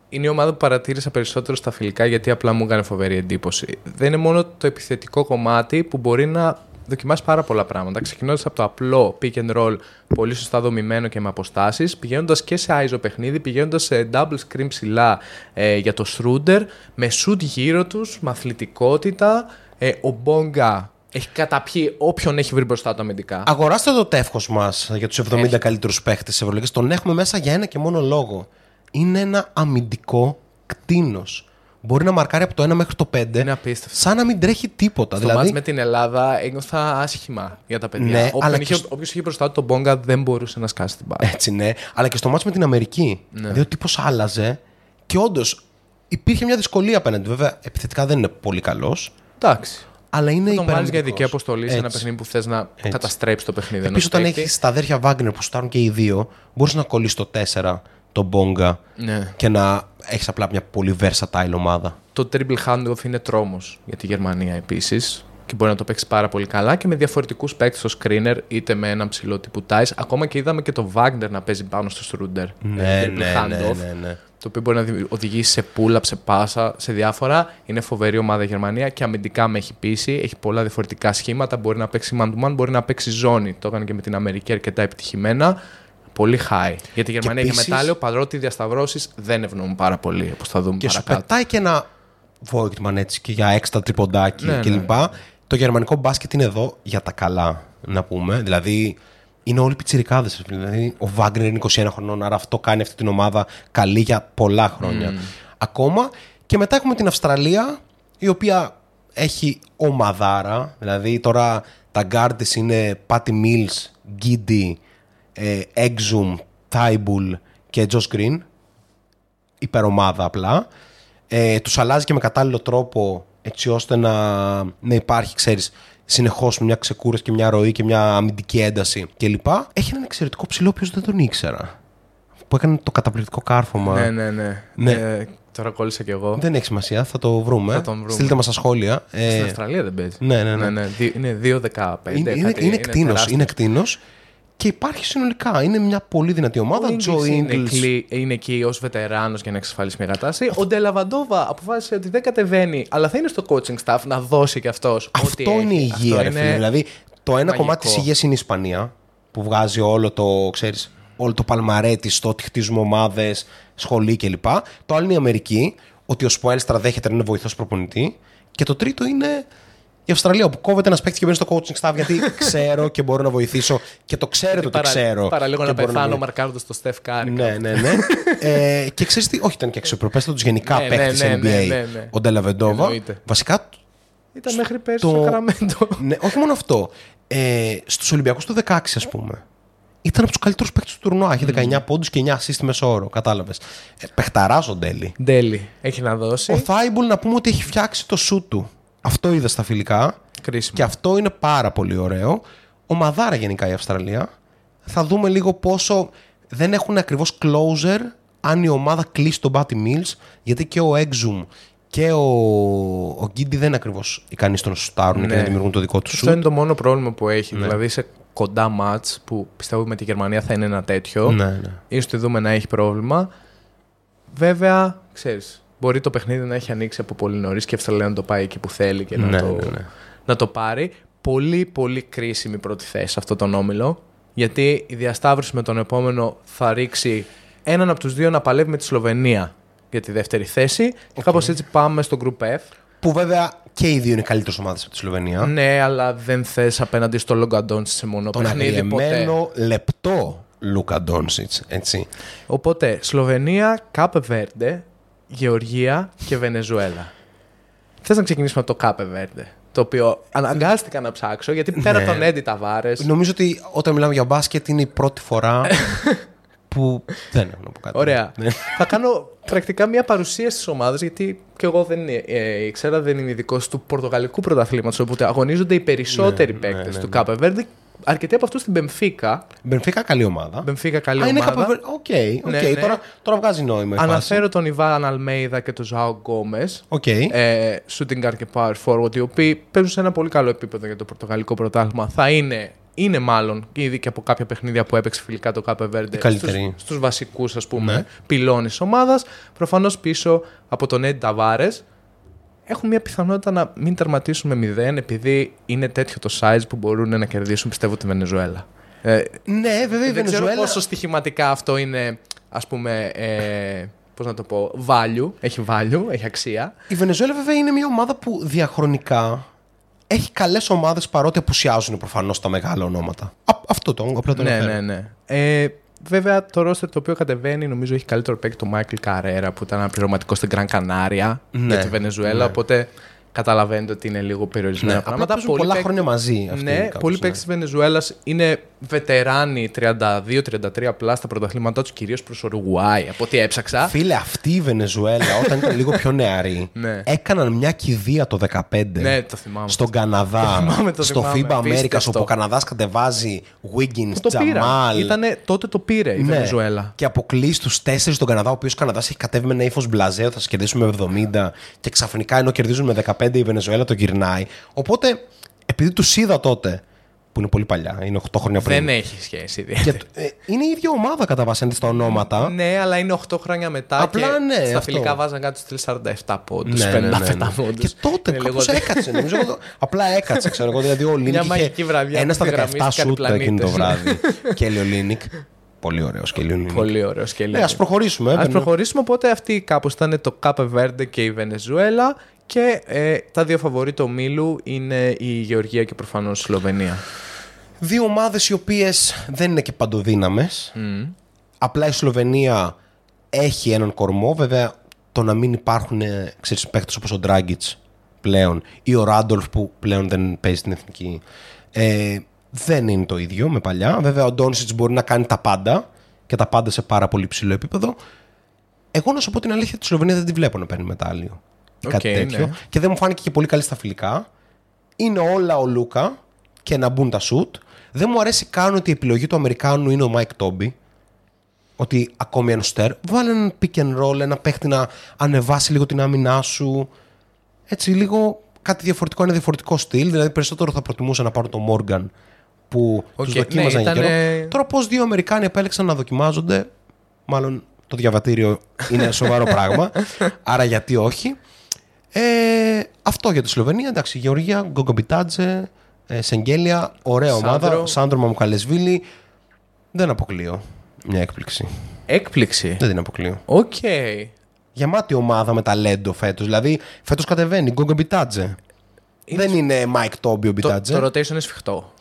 είναι η ομάδα που παρατήρησα περισσότερο στα φιλικά, γιατί απλά μου έκανε φοβερή εντύπωση. Δεν είναι μόνο το επιθετικό κομμάτι που μπορεί να δοκιμάσει πάρα πολλά πράγματα. Ξεκινώντας από το απλό pick and roll, πολύ σωστά δομημένο και με αποστάσεις, πηγαίνοντας και σε άιζο παιχνίδι, πηγαίνοντας σε double screen ψηλά ε, για το Schroeder, με shoot γύρω τους, με αθλητικότητα. Ε, ο Μπόγκα έχει καταπιεί όποιον έχει βρει μπροστά του αμυντικά. Αγοράστε το τεύχος μας για τους εβδομήντα έχει... καλύτερους παίχτες της Ευρωλίγας. Τον έχουμε μέσα για ένα και μόνο λόγο. Είναι ένα αμυντικό κτήνος. Μπορεί να μαρκάρει από το ένα μέχρι το πέντε. Είναι απίστευτο. Σαν να μην τρέχει τίποτα. Στο δηλαδή... μάτς με την Ελλάδα ένιωθα άσχημα για τα παιδιά. Ναι, Όποιο είχε, στο... είχε μπροστά του τον Μπόγκα δεν μπορούσε να σκάσει την μπάλα. Έτσι, ναι. Αλλά και στο μάτς με την Αμερική. Ναι. Διότι ο τύπος άλλαζε και όντως υπήρχε μια δυσκολία απέναντι. Βέβαια, επιθετικά δεν είναι πολύ καλός. Εντάξει. Αλλά είναι υπερβολικό. Τον βάζει για ειδική αποστολή σε ένα παιχνίδι που θε να καταστρέψει το παιχνίδι. Επίσης, όταν έχει τα αδέρφια Βάγκνερ που στάρουν και οι δύο, μπορεί να κολλήσει το τέσσερα. Το Μπόγκα, ναι. Και να έχεις απλά μια πολύ versatile ομάδα. Το triple handoff είναι τρόμος για τη Γερμανία επίσης και μπορεί να το παίξει πάρα πολύ καλά και με διαφορετικούς παίκτες στο screener, είτε με έναν ψηλό τύπου Τάις. Ακόμα και είδαμε και το Wagner να παίζει πάνω στο Schroeder. Ναι, triple ναι, handoff, ναι, ναι, ναι. Το οποίο μπορεί να οδηγήσει σε pull-up, σε πάσα, σε διάφορα. Είναι φοβερή ομάδα η Γερμανία και αμυντικά με έχει πείσει. Έχει πολλά διαφορετικά σχήματα. Μπορεί να παίξει man to man, μπορεί να παίξει ζώνη. Το έκανε και με την Αμερική αρκετά επιτυχημένα. Πολύ high. Γιατί η Γερμανία έχει μετάλλιο, παρότι οι διασταυρώσεις δεν ευνοούν πάρα πολύ, όπως θα δούμε και παρακάτω. Και σου πετάει και ένα Voigtman έτσι και για έξτρα τριποντάκι ναι, κλπ. Ναι. Το γερμανικό μπάσκετ είναι εδώ για τα καλά, να πούμε. Δηλαδή, είναι όλοι πιτσιρικάδες. Δηλαδή, ο Βάγκνερ είναι είκοσι ένα χρονών, άρα αυτό κάνει αυτή την ομάδα καλή για πολλά χρόνια. Mm. Ακόμα και μετά έχουμε την Αυστραλία, η οποία έχει ομαδάρα. Δηλαδή, τώρα τα γκάρντ της είναι Patty Mills, Giddy, Exum, Τάιμπουλ και Josh Green. Υπερομάδα απλά. ε, Τους αλλάζει και με κατάλληλο τρόπο, έτσι ώστε να, να υπάρχει, ξέρεις, συνεχώς μια ξεκούραση και μια ροή και μια αμυντική ένταση κλπ. Έχει έναν εξαιρετικό ψηλό, ποιος δεν τον ήξερα, που έκανε το καταπληκτικό κάρφωμα. Ναι, ναι, ναι, ναι. Ε, τώρα κόλλησα κι εγώ. Δεν έχει σημασία, θα το βρούμε. Θα βρούμε. Στείλτε μας στα σχόλια. Ε, Στην Αυστραλία δεν παίζει. Ναι, ναι, ναι, ναι, ναι. Είναι δύο δεκαπέντε. Είναι, είναι, είναι κτήνος. Είναι κτήνος. Και υπάρχει συνολικά. Είναι μια πολύ δυνατή ομάδα. Ο Τζο Ίγκλς είναι εκεί ως βετεράνος για να εξασφαλίσει μια κατάσταση. Ο Ντελαβαντόβα αποφάσισε ότι δεν κατεβαίνει, αλλά θα είναι στο coaching staff να δώσει κι αυτός. Αυτό ό,τι είναι έχει. Η υγεία, είναι... Φίλοι. Δηλαδή, το ένα μαγικό κομμάτι της υγείας είναι η Ισπανία, που βγάζει όλο το, ξέρεις, όλο το παλμαρέ της στο ότι χτίζουμε ομάδες, σχολή κλπ. Το άλλο είναι η Αμερική, ότι ο Σποέλστρα δέχεται να είναι βοηθός προπονητή. Και το τρίτο είναι η Αυστραλία, που κόβεται ένα παίκτη και μπαίνει στο coaching staff, γιατί ξέρω και μπορώ να βοηθήσω και το ξέρετε ότι παρα, ξέρω. Παραλίγο να πεθάνω να... μαρκάροντας το Steph Curry. Ναι, ναι, ναι. ε, και ξέρεις τι, όχι, ήταν και αξιοπρεπέστατος γενικά ναι, παίκτης ναι, ναι, εν μπι έι. Ναι, ναι, ναι. Ο Ντελαβεντόβα. Βασικά. Ήταν μέχρι πέρσι το Σακραμέντο. Ναι, όχι μόνο αυτό. Ε, στους Ολυμπιακούς του δεκαέξι, ας πούμε, ήταν από τους καλύτερους παίκτες του τουρνουά. Έχει δεκαεννιά mm. πόντους και εννιά assist μέσο όρο. Κατάλαβες. Ε, Πεχταράς ο Ντέλι. Ντέλι. Έχει να δώσει. Ο Θάιμπουλ, να πούμε ότι έχει φτιάξει το σου του. Αυτό είδα στα φιλικά. Κρίσιμο. Και αυτό είναι πάρα πολύ ωραίο. Ομαδάρα γενικά η Αυστραλία. Θα δούμε λίγο πόσο δεν έχουν ακριβώς closer, αν η ομάδα κλείσει τον Patty Mills, γιατί και ο Exum και ο, ο Giddy δεν είναι ακριβώς ικανοί στο να σουτάρουν ναι. και να δημιουργούν το δικό του σουτ. Αυτό είναι το μόνο πρόβλημα που έχει. Ναι. Δηλαδή σε κοντά μάτς που πιστεύω με τη Γερμανία θα είναι ένα τέτοιο. Ναι, ναι. Ίσως τη δούμε να έχει πρόβλημα. Βέβαια, ξέρεις, μπορεί το παιχνίδι να έχει ανοίξει από πολύ νωρίς και η Αυστραλία να το πάει εκεί που θέλει και να, ναι, το, ναι, ναι. να το πάρει. Πολύ πολύ κρίσιμη πρώτη θέση σε αυτό τον όμιλο, γιατί η διασταύρωση με τον επόμενο θα ρίξει έναν από τους δύο να παλεύει με τη Σλοβενία για τη δεύτερη θέση. Okay. Κάπως έτσι πάμε στο Group F. Που βέβαια και οι δύο είναι καλύτερες ομάδες από τη Σλοβενία. Ναι, αλλά δεν θες απέναντι στο Luka Doncic σε μόνο τον παιχνίδι ποτέ. Τον λεπτό Luka Doncic, έτσι. Οπότε Σλοβενία, Cape Verde. Γεωργία και Βενεζουέλα. Θες να ξεκινήσουμε από το Κάπε Βέρντε, το οποίο αναγκάστηκα να ψάξω γιατί πέρα από τον Έντι Ταβάρες. Νομίζω ότι όταν μιλάμε για μπάσκετ είναι η πρώτη φορά που δεν έχω να πω κάτι. Ωραία. Θα κάνω πρακτικά μια παρουσίαση της ομάδας, γιατί και εγώ δεν ήξερα, ε, δεν είμαι ειδικός του πορτογαλικού πρωταθλήματος, οπότε αγωνίζονται οι περισσότεροι ναι, παίκτες ναι, ναι, ναι. του Κάπε Βέρντε. Αρκετοί από αυτούς στην Μπενφίκα. Μπενφίκα καλή ομάδα. Μπενφίκα καλή Α, ομάδα. Οκ, okay, okay, ναι, ναι. τώρα, τώρα βγάζει νόημα. Αναφέρω φάση. τον Ιβάν Αλμέιδα και τον Ζάο Γκόμες. Okay. Ε, shooting guard και power forward, οι οποίοι παίζουν σε ένα πολύ καλό επίπεδο για το πορτογαλικό πρωτάθλημα. Θα είναι, είναι μάλλον ήδη και από κάποια παιχνίδια που έπαιξε φιλικά το Κάπε Βέρντε στους βασικούς, ας πούμε, ναι. πυλώνες της ομάδας. Προφανώς πίσω από τον Έντι Ταβάρες. Έχουν μια πιθανότητα να μην τερματίσουν με μηδέν, επειδή είναι τέτοιο το size που μπορούν να κερδίσουν, πιστεύω, τη Βενεζουέλα. Ε, ναι, βέβαια η Βενεζουέλα. Δεν ξέρω πόσο στοιχηματικά αυτό είναι, ας πούμε, ε, πώς να το πω, value, έχει value, έχει αξία. Η Βενεζουέλα, βέβαια, είναι μια ομάδα που διαχρονικά έχει καλές ομάδες, παρότι απουσιάζουν προφανώς τα μεγάλα ονόματα. Α, αυτό το όγκο απλά το αναφέρω. Ναι, ναι, ναι. Ε, βέβαια, το ρόστερ το οποίο κατεβαίνει, νομίζω έχει καλύτερο παίκτη το Μάικλ Καρέρα, που ήταν αναπληρωματικό στην Γκραν Κανάρια ναι, για τη Βενεζουέλα. Ναι. Οπότε καταλαβαίνετε ότι είναι λίγο περιορισμένα ναι, πράγματα. Παίζουν πολλά παίκτη... χρόνια μαζί. Αυτοί, ναι, κάπως, πολλοί ναι. παίκτες της Βενεζουέλας είναι βετεράνοι τριάντα δύο τριάντα τρία πλά στα πρωταθλήματά τους, κυρίως προς Ουρουγουάη, από ό,τι έψαξα. Φίλε, αυτή η Βενεζουέλα, όταν ήταν λίγο πιο νεαρή, έκαναν μια κηδεία το δεκαπέντε ναι, το στον Καναδά, το θυμάμαι, το στο θυμάμαι. FIBA America, όπου ο Καναδάς κατεβάζει Wiggins, Τζαμάλ. Ήτανε, τότε το πήρε η ναι. Βενεζουέλα. Και αποκλείσει τους τέσσερις στον Καναδά, ο οποίος ο Καναδάς έχει κατέβει με ένα ύφος μπλαζέο, θα σε κερδίσουμε με εβδομήντα και ξαφνικά ενώ κερδίζουν με δεκαπέντε η Βενεζουέλα το γυρνάει. Οπότε, επειδή τους είδα τότε. Που είναι πολύ παλιά, είναι οκτώ χρόνια πριν. Δεν έχει σχέση. Και, ε, είναι η ίδια ομάδα κατά βάση στα ονόματα. Ναι, αλλά είναι οκτώ χρόνια μετά. Απλά και ναι. Στα αυτό. Φιλικά βάζαν κάτι στου τριάντα επτά πόντους. Ναι, ναι, ναι, ναι. Και τότε ναι, κάπως έκατσε. Νομίζω, απλά έκατσε, ξέρω εγώ. Δηλαδή ο Λίνικ είχε ένα στα δεκαεπτά σούτ εκείνο το βράδυ. Και Λίνικ. Πολύ ωραίο σκελίνι. Πολύ ωραίο σκελίνι. Ναι, ας προχωρήσουμε. Ας προχωρήσουμε. Οπότε αυτή κάπως ήταν το Κάπε Βέρντε και η Βενεζουέλα. Και ε, τα δύο φαβορί του ομίλου είναι η Γεωργία και προφανώς η Σλοβενία. Δύο ομάδες οι οποίες δεν είναι και παντοδύναμες. Mm. Απλά η Σλοβενία έχει έναν κορμό. Βέβαια το να μην υπάρχουν ξέρεις, παίκτες όπως ο Ντράγκιτς πλέον ή ο Ράντολφ που πλέον δεν παίζει στην εθνική... Ε, δεν είναι το ίδιο με παλιά. Βέβαια ο Ντόνσιτς μπορεί να κάνει τα πάντα και τα πάντα σε πάρα πολύ ψηλό επίπεδο. Εγώ να σου πω την αλήθεια, τη Σλοβενία δεν τη βλέπω να παίρνει μετάλλιο. Okay, κάτι τέτοιο. Ναι. Και δεν μου φάνηκε και πολύ καλή στα φιλικά. Είναι όλα ο Λούκα και να μπουν τα σουτ. Δεν μου αρέσει καν ότι η επιλογή του Αμερικάνου είναι ο Μάικ Τόμπι. Ότι ακόμη ένα στέρ. Βάλε έναν pick and roll, ένα παίχτη να ανεβάσει λίγο την άμυνά σου. Έτσι λίγο κάτι διαφορετικό, ένα διαφορετικό στυλ. Δηλαδή περισσότερο θα προτιμούσα να πάρω τον Μόργαν που okay, τους δοκίμαζαν ναι, για ήτανε... καιρό. Τώρα πώς δύο Αμερικάνοι επέλεξαν να δοκιμάζονται. Μάλλον το διαβατήριο είναι σοβαρό πράγμα. Άρα γιατί όχι. Ε, αυτό για τη Σλοβενία. Εντάξει, Γεωργία, Γκογκομπιτάτζε, ε, Σεγγέλια, ωραία Σάνδρο. ομάδα. Σάντρο Μαμουκαλεσβίλη. Δεν αποκλείω μια έκπληξη. Έκπληξη. Δεν την αποκλείω. Οκ. Okay. Γεμάτη ομάδα με ταλέντο φέτος. Δηλαδή φέτος κατεβαίνει. Γκογκομπιτάτζε. Είναι... Δεν είναι Μάικ Τόμπι ο Μπιτάτζε. Το, το rotation είναι σφιχτό.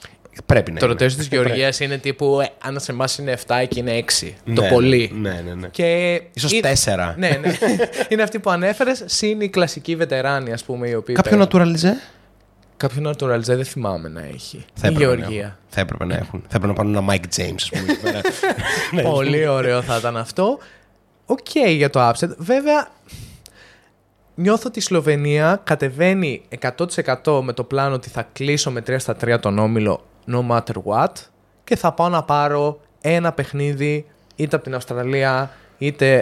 Πρέπει να το rotation της Γεωργίας είναι τύπου αν σε εμάς είναι επτά εκεί είναι έξι. Ναι, το πολύ. Ναι, ναι, ναι. Και ίσως είναι... τέσσερα. Ναι, ναι. Είναι αυτοί που ανέφερες, συν οι κλασικοί βετεράνοι, ας πούμε. Οι οποίοι κάποιο naturalize. Κάποιο naturalize δεν θυμάμαι να έχει. Θα η Γεωργία. Να, θα έπρεπε να έχουν. Θα έπρεπε να πάρουν ένα Mike James, ας πούμε. Πολύ ωραίο θα ήταν αυτό. Οκ okay, για το upset. Βέβαια. Νιώθω ότι η Σλοβενία κατεβαίνει εκατό τοις εκατό με το πλάνο ότι θα κλείσω με τρία στα τρία τον όμιλο no matter what και θα πάω να πάρω ένα παιχνίδι είτε από την Αυστραλία είτε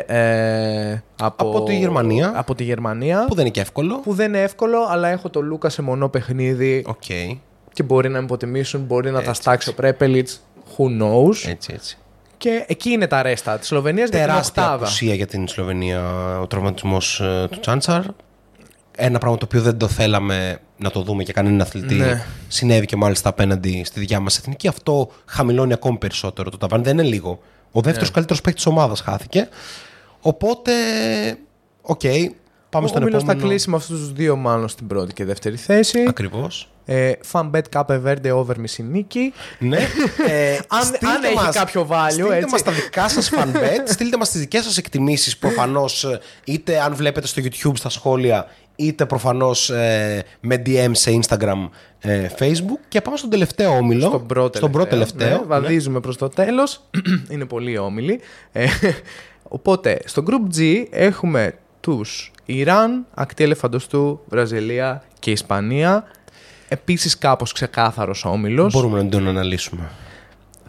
ε, από, από, τη Γερμανία, από τη Γερμανία που δεν είναι και εύκολο. Που δεν είναι εύκολο, αλλά έχω το Λούκα σε μονό παιχνίδι okay. και μπορεί να με υποτιμήσουν, μπορεί να έτσι, τα στάξει ο Πρέπελιτς, who knows. Έτσι, έτσι. Και εκεί είναι τα ρέστα της Σλοβενίας. Τεράστια απουσία για την Σλοβενία ο τραυματισμός ε, του Τσάντσαρ. Ένα πράγμα το οποίο δεν το θέλαμε να το δούμε για κανέναν αθλητή. Ναι. Συνέβη και μάλιστα απέναντι στη δικιά μας εθνική. Αυτό χαμηλώνει ακόμη περισσότερο το ταβάνι. Δεν είναι λίγο. Ο δεύτερος ναι. καλύτερος παίκτης της ομάδας χάθηκε. Οπότε, οκ, okay, πάμε στον επόμενο. Ο Μίλος θα κλείσει με αυτούς τους δύο μάλλον στην πρώτη και δεύτερη θέση. Ακριβώς. Ε, Fanbet Cape Verde over μισή νίκη. Ναι. ε, αν αν μας, έχει κάποιο value. Στείλτε μας τα δικά σας fanbet. Στείλτε μας τις δικές σας εκτιμήσεις προφανώς, είτε αν βλέπετε στο YouTube στα σχόλια, είτε προφανώς ε, με ντι εμ σε Instagram, ε, Facebook. Και πάμε στον τελευταίο όμιλο. Στον προτελευταίο, στον προτελευταίο. Ναι, βαδίζουμε, ναι, προς το τέλος. Είναι πολλοί όμιλοι. ε, Οπότε στο Group G έχουμε τους Ιράν, Ακτή Ελεφαντοστού, Βραζιλία και Ισπανία. Επίσης κάπως ξεκάθαρος ο όμιλος. Μπορούμε να τον αναλύσουμε.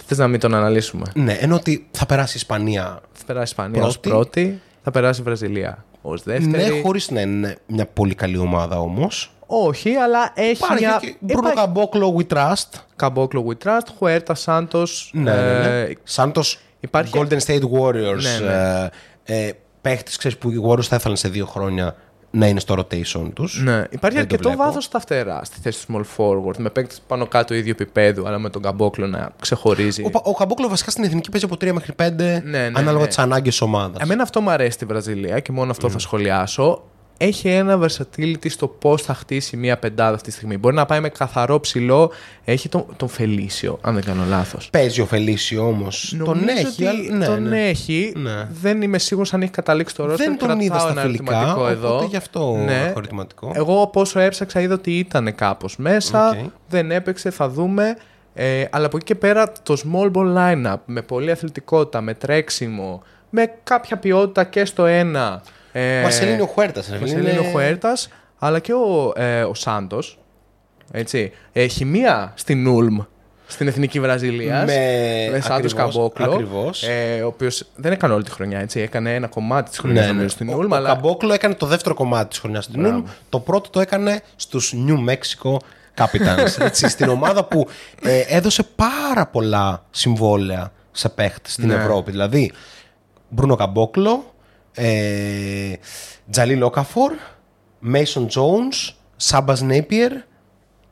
Θες να μην τον αναλύσουμε? Ναι, ενώ ότι θα περάσει η Ισπανία. Θα περάσει η Ισπανία πρώτη. Ως πρώτη. Θα περάσει η Βραζιλία ως δεύτερη. Ναι, χωρίς να είναι μια πολύ καλή ομάδα όμως. Όχι, αλλά έχει Υπάρχει μια... και... Μπρούνο Επά... Καμπόκλο We Trust. Καμπόκλο We Trust, Χουέρτα, Σάντος. Ναι, ναι, ναι. Ε... Σάντος, Υπάρχει... Golden State Warriors. Ναι, ναι. Ε, ε, παίχτης, ξέρεις, που οι Warriors θα έφταναν σε δύο χρόνια να είναι στο rotation τους. Ναι, υπάρχει αρκετό βάθος στα φτερά στη θέση του small forward. Με παίκτες πάνω κάτω ίδιο επίπεδου, αλλά με τον Καμπόκλο να ξεχωρίζει. Ο, ο Καμπόκλο βασικά στην εθνική παίζει από τρία μέχρι πέντε, ναι, ναι, ανάλογα, ναι, τις ανάγκες ομάδας. Εμένα αυτό μου αρέσει στη Βραζιλία και μόνο αυτό mm. θα σχολιάσω. Έχει ένα versatility στο πώς θα χτίσει μία πεντάδα αυτή τη στιγμή. Μπορεί να πάει με καθαρό ψηλό. Έχει τον, τον Φελίσιο, αν δεν κάνω λάθος. Παίζει ο Φελίσιο όμως. Τον έχει. Ότι ναι, τον ναι. έχει. Ναι. Δεν είμαι σίγουρος αν έχει καταλήξει το ρόστερ. Δεν τον είδα στα φιλικά. Εδώ. Γι' αυτό ναι. ερωτηματικό. Εγώ από όσο έψαξα είδα ότι ήταν κάπως μέσα. Okay. Δεν έπαιξε, θα δούμε. Ε, αλλά από εκεί και πέρα το small ball lineup με πολλή αθλητικότητα, με τρέξιμο, με κάποια ποιότητα και στο ένα. Ε, Μαρσελίνο Χουέρτας. Μαρσελίνο Χουέρτας, αλλά και ο, ε, ο Σάντος. Έτσι. Ε, χημεία στην Ούλμ, στην Εθνική Βραζιλία. Με, με Σάντος Καμπόκλο. Ακριβώς. Ε, ο οποίος δεν έκανε όλη τη χρονιά. Έτσι. Έκανε ένα κομμάτι της χρονιάς, ναι, στην Ούλμ. Ο, αλλά... ο Καμπόκλο έκανε το δεύτερο κομμάτι της χρονιάς στην Ούλμ. Το πρώτο το έκανε στους New Mexico Capitans. Έτσι, στην ομάδα που ε, έδωσε πάρα πολλά συμβόλαια σε παίχτες στην, ναι, Ευρώπη. Δηλαδή, Μπρούνο Καμπόκλο. Ε, Τζαλίλ Όκαφορ, Μέισον Τζόουνς, Σάμπας Νέιπιερ,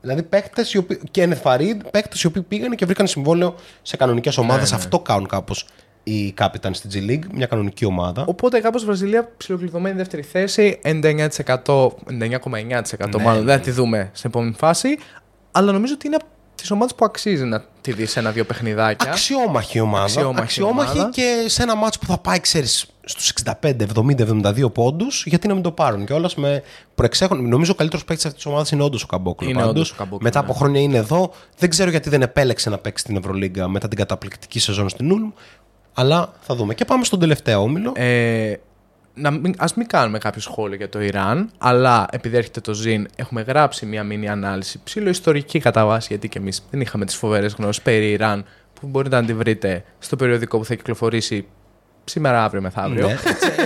δηλαδή παίκτες οποίοι, και Ενεφαρίντ, παίκτες οι οποίοι πήγαν και βρήκαν συμβόλαιο σε κανονικές ομάδες. Ναι, αυτό ναι. κάνουν κάπως οι Capitans στην G League, μια κανονική ομάδα. Οπότε κάπως Βραζιλία ψιλοκλειδωμένη δεύτερη θέση, ενενήντα εννιά κόμμα εννιά τοις εκατό, ενενήντα εννιά κόμμα εννιά τοις εκατό ναι. μάλλον δεν θα τη δούμε στην επόμενη φάση, αλλά νομίζω ότι είναι τις ομάδες που αξίζει να τη δει σε ένα-δύο παιχνιδάκια. Αξιόμαχη ομάδα. Αξιόμαχη, αξιόμαχη ομάδα. Και σε ένα μάτς που θα πάει, ξέρεις, στους εξήντα πέντε, εβδομήντα, εβδομήντα δύο πόντους, γιατί να μην το πάρουν κιόλας με προεξέχον. Νομίζω ο καλύτερος παίκτης αυτής της ομάδας είναι όντως ο Καμπόκλο. Είναι όντως ο Καμπόκλο. Μετά από ναι. χρόνια είναι εδώ. Δεν ξέρω γιατί δεν επέλεξε να παίξει στην Ευρωλίγκα μετά την καταπληκτική σεζόν στην Ούλμ. Αλλά θα δούμε. Και πάμε στον τελευταίο όμιλο. Ε... Να μην, ας μην κάνουμε κάποιο σχόλιο για το Ιράν, αλλά επειδή έρχεται το Ζιν, έχουμε γράψει μια μίνι ανάλυση ψιλοϊστορική κατά βάση, γιατί και εμείς δεν είχαμε τις φοβερές γνώσεις περί Ιράν, που μπορείτε να τη βρείτε στο περιοδικό που θα κυκλοφορήσει σήμερα, αύριο, μεθαύριο. Ναι,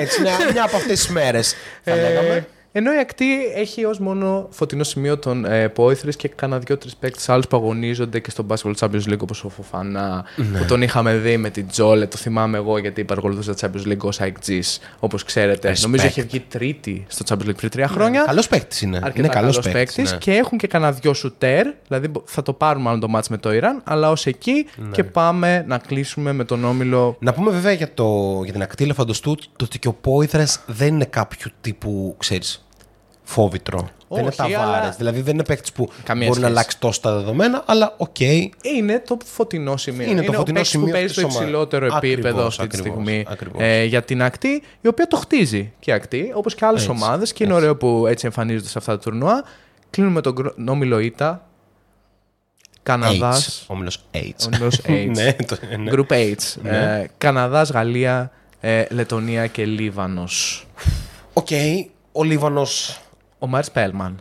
έτσι, μια από αυτές τις μέρες θα λέγαμε. Ενώ η ακτή έχει ως μόνο φωτεινό σημείο τον ε, Πόηθρης και κάνα δυο-τρεις παίκτες άλλους που αγωνίζονται και στο Basketball Champions League, όπως ο Φοφανά, ναι. που τον είχαμε δει με την Τζόλε, το θυμάμαι εγώ γιατί παρακολουθούσα το Champions League ως άι τζι, όπως ξέρετε. Respect. Νομίζω έχει βγει τρίτη στο Champions League πριν τρία χρόνια. Ναι. Καλός παίκτης είναι. Αρκετά είναι καλός παίκτης. Ναι. Και έχουν και κάνα δυο σουτέρ, δηλαδή θα το πάρουν μάλλον το μάτς με το Ιράν, αλλά ως εκεί ναι. και πάμε να κλείσουμε με τον όμιλο. Να πούμε βέβαια για, το, για την ακτή Ελεφαντοστού το ότι και ο Πόηθρες δεν είναι κάποιου τύπου, ξέρεις, φόβητρο. Δεν είναι ταβάρες. Δηλαδή δεν είναι παίκτης που Καμία μπορεί σχέση. να αλλάξει τόσο τα δεδομένα, αλλά οκ. Okay. Είναι το φωτεινό σημείο. Είναι, είναι το φωτεινό ο παίκτης που παίζει στο υψηλότερο επίπεδο ακριβώς, αυτή τη στιγμή ακριβώς. Ε, για την ακτή, η οποία το χτίζει και η ακτή, όπως και άλλες ομάδες. Και είναι ωραίο που έτσι εμφανίζονται σε αυτά τα τουρνουά. Κλείνουμε τον όμιλο Ήτα. Καναδάς. Όμιλος H. Group H. Καναδάς, Γαλλία, Λετονία και Λίβανος. Οκ. Ο Λίβανος. Ο Μάρις Πέλμαν.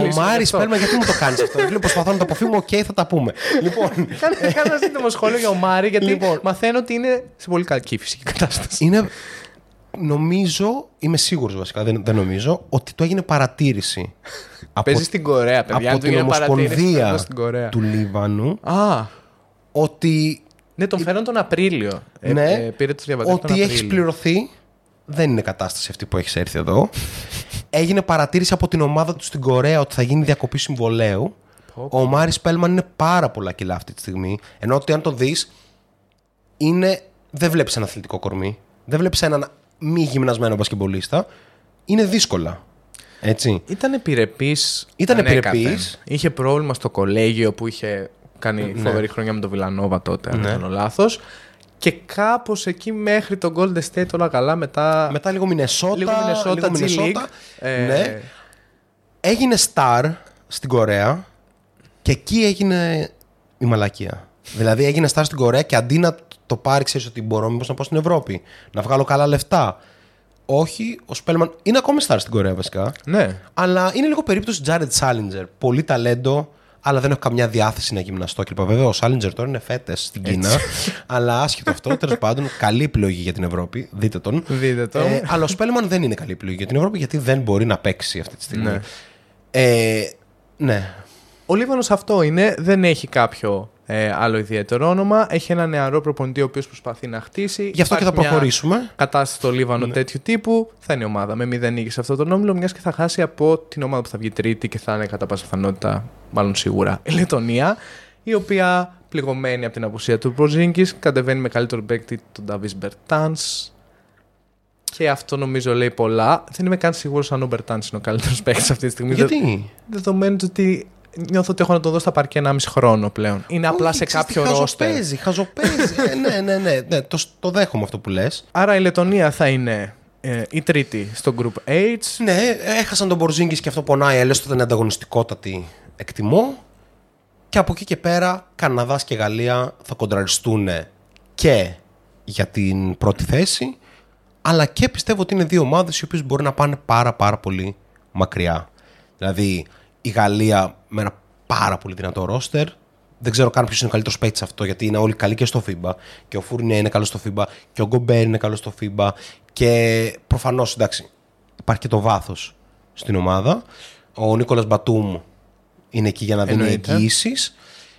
Ο Μάρις Πέλμαν, γιατί μου το κάνεις αυτό? Δηλαδή, προσπαθώ να το αποφύγουμε, οκ, okay, θα τα πούμε. Λοιπόν. Κάνε ένα σύντομο σχόλιο για ο Μάρι, γιατί λοιπόν, μαθαίνω ότι είναι σε πολύ κακή φυσική κατάσταση. Είναι, νομίζω, είμαι σίγουρος βασικά, δεν, δεν νομίζω, ότι το έγινε παρατήρηση. Παίζει στην Κορέα, παιδιά. Από την Ομοσπονδία του Λίβανου. Α. Ότι. Ναι, τον φέρνουν τον Απρίλιο. Ναι, ε, πήρε τους διαβατήριους τον Απρίλιο. Ότι έχεις πληρωθεί. Δεν είναι κατάσταση αυτή που έχει έρθει εδώ. Έγινε παρατήρηση από την ομάδα του στην Κορέα ότι θα γίνει διακοπή συμβολαίου. Okay. Ο Μάρις Πέλμαν είναι πάρα πολλά κιλά αυτή τη στιγμή. Ενώ ότι αν το δεις, είναι... δεν βλέπεις ένα αθλητικό κορμί. Δεν βλέπεις έναν μη γυμνασμένο μπασκεμπολίστα. Είναι δύσκολα. Έτσι. Ήταν επιρρεπής. Ήταν επιρρεπής. Είχε πρόβλημα στο κολέγιο που είχε κάνει ναι. φοβερή χρονιά με τον Βιλανόβα τότε, αν δεν κάνω λάθος. Και κάπως εκεί μέχρι τον Golden State όλα καλά. Μετά, μετά λίγο Μινεσότα. Λίγο Μινεσότα, λίγο Μινεσότα. Ε... Ναι. Έγινε star στην Κορέα και εκεί έγινε η μαλακία. Δηλαδή έγινε star στην Κορέα και αντί να το πάρει, ξέρεις ότι μπορώ, μήπως να πάω στην Ευρώπη, να βγάλω καλά λεφτά. Όχι, ο Σπέλμαν είναι ακόμη star στην Κορέα βασικά. Ναι. Αλλά είναι λίγο περίπτωση Jared Challenger. Πολύ ταλέντο, αλλά δεν έχω καμιά διάθεση να γυμναστώ κλπ. Βέβαια, ο Challenger τώρα είναι φέτες στην Κίνα. Αλλά άσχετο αυτό, τέλος πάντων, καλή επιλογή για την Ευρώπη. Δείτε τον. Δείτε τον. Ε, αλλά ο Σπέλμαν δεν είναι καλή επιλογή για την Ευρώπη γιατί δεν μπορεί να παίξει αυτή τη στιγμή. Ναι. Ε, ναι. Ο Λίβανος αυτό είναι, δεν έχει κάποιο ε, άλλο ιδιαίτερο όνομα. Έχει ένα νεαρό προπονητή ο οποίος προσπαθεί να χτίσει. Γι' αυτό υπάρχει και θα προχωρήσουμε. Κατάσταση στο Λίβανο ναι. τέτοιου τύπου. Θα είναι η ομάδα με μηδέν νίκη σε αυτόν τον όμιλο, μιας και θα χάσει από την ομάδα που θα βγει τρίτη και θα είναι κατά πάσα πιθανότητα, μάλλον σίγουρα, η Λετωνία, η οποία πληγωμένη από την απουσία του Πορζίνγκης κατεβαίνει με καλύτερο παίκτη τον Νταβίς Μπερτάνς. Και αυτό νομίζω λέει πολλά. Δεν είμαι καν σίγουρος αν ο Μπερτάνς είναι ο καλύτερος παίκτης αυτή τη στιγμή. Γιατί? Δεδομένου ότι νιώθω ότι έχω να τον δω στα παρκέ ένα μισό χρόνο πλέον. Είναι απλά όχι, σε κάποιο ρόστερ. Χαζοπαίζει, χαζοπαίζει. ε, ναι, ναι, ναι, ναι. Το, το δέχομαι αυτό που λες. Άρα η Λετωνία θα είναι ε, η τρίτη στο Group H. Ναι, έχασαν τον Πορζίνγκης και αυτό πονάει. Έλεστο δεν είναι ανταγωνιστικότατη, εκτιμώ. Και από εκεί και πέρα, Καναδάς και Γαλλία θα κοντραριστούν και για την πρώτη θέση. Αλλά και πιστεύω ότι είναι δύο ομάδες οι οποίες μπορεί να πάνε πάρα πάρα πολύ μακριά. Δηλαδή η Γαλλία με ένα πάρα πολύ δυνατό ρόστερ. Δεν ξέρω καν ποιος είναι ο καλύτερος παίκτης αυτό, γιατί είναι όλοι καλοί και στο φίμπα. Και ο Φούρνιε είναι καλός στο φίμπα. Και ο Γκομπέρ είναι καλός στο φίμπα. Και προφανώς εντάξει, υπάρχει και το βάθος στην ομάδα. Ο Νίκολας Μπατούμ είναι εκεί για να δίνει εγγυήσεις.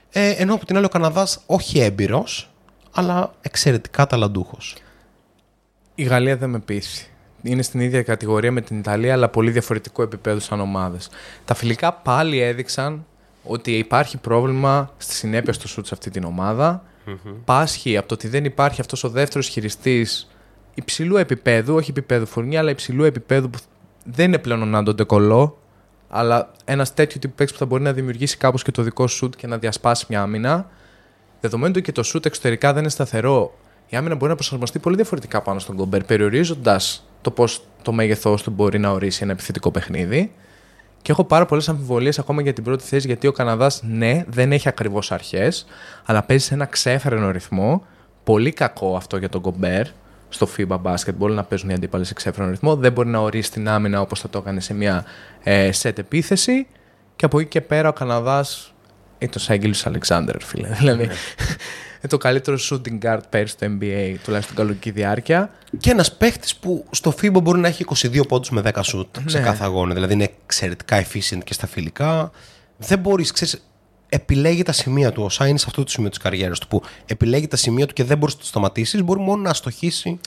Ε, ενώ από την άλλη ο Καναδάς όχι έμπειρος, αλλά εξαιρετικά ταλαντούχος. Η Γαλλία δεν με πείθει. Είναι στην ίδια κατηγορία με την Ιταλία, αλλά πολύ διαφορετικό επίπεδο σαν ομάδες. Τα φιλικά πάλι έδειξαν ότι υπάρχει πρόβλημα στη συνέπεια στο σουτ σε αυτή την ομάδα. Mm-hmm. Πάσχει από το ότι δεν υπάρχει αυτός ο δεύτερος χειριστής υψηλού επίπεδου, όχι επίπεδου Φουρνιέ, αλλά υψηλού επίπεδου που δεν είναι πλέον ο Νάντο Ντεκολό, αλλά ένας τέτοιου τύπου παίκτης που θα μπορεί να δημιουργήσει κάπως και το δικό σουτ και να διασπάσει μια άμυνα. Δεδομένου ότι και το σουτ εξωτερικά δεν είναι σταθερό. Η άμυνα μπορεί να προσαρμοστεί πολύ διαφορετικά πάνω στον Γκομπέρ, περιορίζοντας το πώς το μέγεθός του μπορεί να ορίσει ένα επιθετικό παιχνίδι. Και έχω πάρα πολλές αμφιβολίες ακόμα για την πρώτη θέση, γιατί ο Καναδάς, ναι, δεν έχει ακριβώς αρχές, αλλά παίζει σε ένα ξέφρενο ρυθμό. Πολύ κακό αυτό για τον Γκομπέρ στο φίμπα basketball, να παίζουν οι αντίπαλοι σε ξέφρενο ρυθμό. Δεν μπορεί να ορίσει την άμυνα όπως θα το έκανε σε μια ε, set επίθεση. Και από εκεί και πέρα ο Καναδάς. Είναι το Άγγελος Αλεξάνδερ, φίλε. Δηλαδή, είναι το καλύτερο shooting guard πέρυσι στο N B A, τουλάχιστον καλοκαιρινή διάρκεια. Και ένας παίχτης που στο φίμπα μπορεί να έχει είκοσι δύο πόντους με δέκα shoot σε ναι. κάθε αγώνα. Δηλαδή είναι εξαιρετικά efficient και στα φιλικά. Δεν μπορείς, ξέρεις, επιλέγει τα σημεία του. Ο Σάιν είναι σε αυτό το σημείο της καριέρας του που επιλέγει τα σημεία του και δεν μπορείς να το σταματήσεις, μπορεί μόνο να αστοχήσει.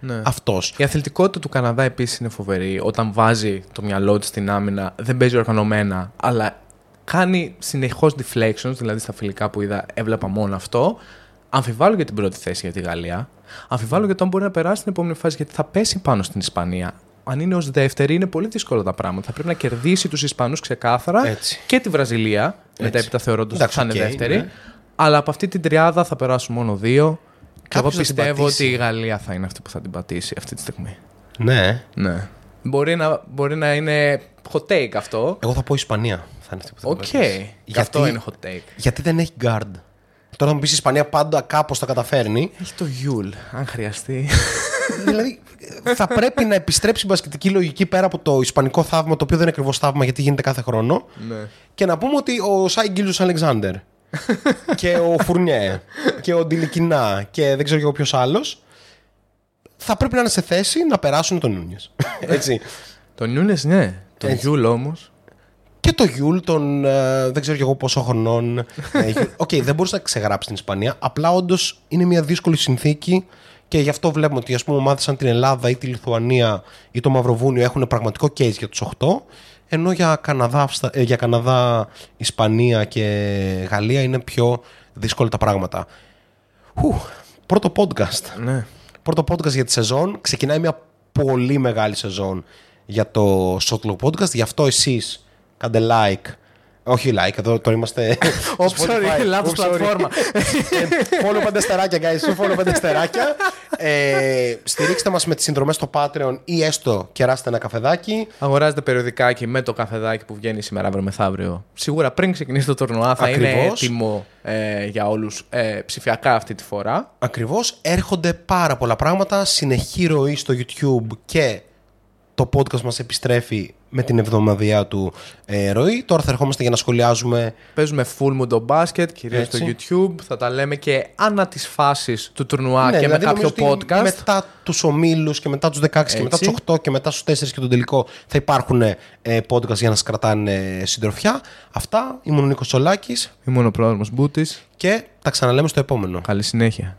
Ναι. Αυτός. Η αθλητικότητα του Καναδά επίσης είναι φοβερή. Όταν βάζει το μυαλό του στην άμυνα, δεν παίζει οργανωμένα, αλλά. Κάνει συνεχώς deflections, δηλαδή στα φιλικά που είδα, έβλεπα μόνο αυτό. Αμφιβάλλω για την πρώτη θέση για τη Γαλλία. Αμφιβάλλω για το αν μπορεί να περάσει στην επόμενη φάση, γιατί θα πέσει πάνω στην Ισπανία. Αν είναι ως δεύτερη, είναι πολύ δύσκολα τα πράγματα. Θα πρέπει να κερδίσει τους Ισπανούς ξεκάθαρα. Έτσι. Και τη Βραζιλία. Μετέπειτα θεωρώ ότι θα είναι okay, δεύτερη. Ναι. Αλλά από αυτή την τριάδα θα περάσουν μόνο δύο. Και εγώ πιστεύω ότι η Γαλλία θα είναι αυτή που θα την πατήσει αυτή τη στιγμή. Ναι. ναι. Μπορεί, να, μπορεί να είναι hot take αυτό. Εγώ θα πω Ισπανία. Οκ, okay. αυτό είναι hot take. Γιατί δεν έχει guard. Τώρα θα μου πεις η Ισπανία πάντα κάπως τα καταφέρνει. Έχει το Γιούλ, αν χρειαστεί. Δηλαδή θα πρέπει να επιστρέψει η μπασκετική λογική πέρα από το ισπανικό θαύμα, το οποίο δεν είναι ακριβώς θαύμα γιατί γίνεται κάθε χρόνο. Ναι. Και να πούμε ότι ο Σάι Γκίλιους Αλεξάνδερ και ο Φουρνιέ και ο Ντιλικινά και δεν ξέρω και εγώ ποιος άλλος θα πρέπει να είναι σε θέση να περάσουν τον Νούνιες. Έτσι. Τον Νούνιες, ναι. Τον Γιούλ όμως. Και το Γιούλ των ε, δεν ξέρω κι εγώ πόσο χρονών. Οκ, ε, okay, δεν μπορείς να ξεγράψεις την Ισπανία. Απλά όντως είναι μια δύσκολη συνθήκη και γι' αυτό βλέπουμε ότι ας πούμε ομάδες σαν την Ελλάδα ή τη Λιθουανία ή το Μαυροβούνιο έχουν πραγματικό case για τους οκτώ, ενώ για Καναδά, ε, για Καναδά, Ισπανία και Γαλλία είναι πιο δύσκολα τα πράγματα. Ου, πρώτο podcast. Ναι. Πρώτο podcast για τη σεζόν. Ξεκινάει μια πολύ μεγάλη σεζόν για το Shot Clock Podcast. Γι' αυτό εσείς κάντε like. Όχι like, εδώ τώρα είμαστε. Oh, sorry, λάθος πλατφόρμα. Follow πέντε στεράκια, guys. Follow πέντε στεράκια. ε, στηρίξτε μας με τις συνδρομές στο Patreon ή έστω κεράστε ένα καφεδάκι. Αγοράζετε περιοδικάκι με το καφεδάκι που βγαίνει σήμερα, αύριο μεθαύριο. Σίγουρα πριν ξεκινήσει το τουρνουά θα Ακριβώς. είναι έτοιμο ε, για όλους ε, ψηφιακά αυτή τη φορά. Ακριβώς. Έρχονται πάρα πολλά πράγματα. Συνεχή ροή στο YouTube και το podcast μας επιστρέφει με την εβδομαδιά του ε, ροή. Τώρα θα ερχόμαστε για να σχολιάζουμε. Παίζουμε full mundo basket, κυρίως στο YouTube. Θα τα λέμε και ανά τις φάσεις του τουρνουά, ναι, και δηλαδή με κάποιο podcast. Μετά τους ομίλους και μετά τους δεκαέξι έτσι, και μετά τους οκτώ και μετά στους τέσσερα και τον τελικό θα υπάρχουν ε, podcast για να σας κρατάνε συντροφιά. Αυτά. Ήμουν ο Νίκος Τσολάκης. Ήμουν ο Πρόδρομος Μπούτης. Και τα ξαναλέμε στο επόμενο. Καλή συνέχεια.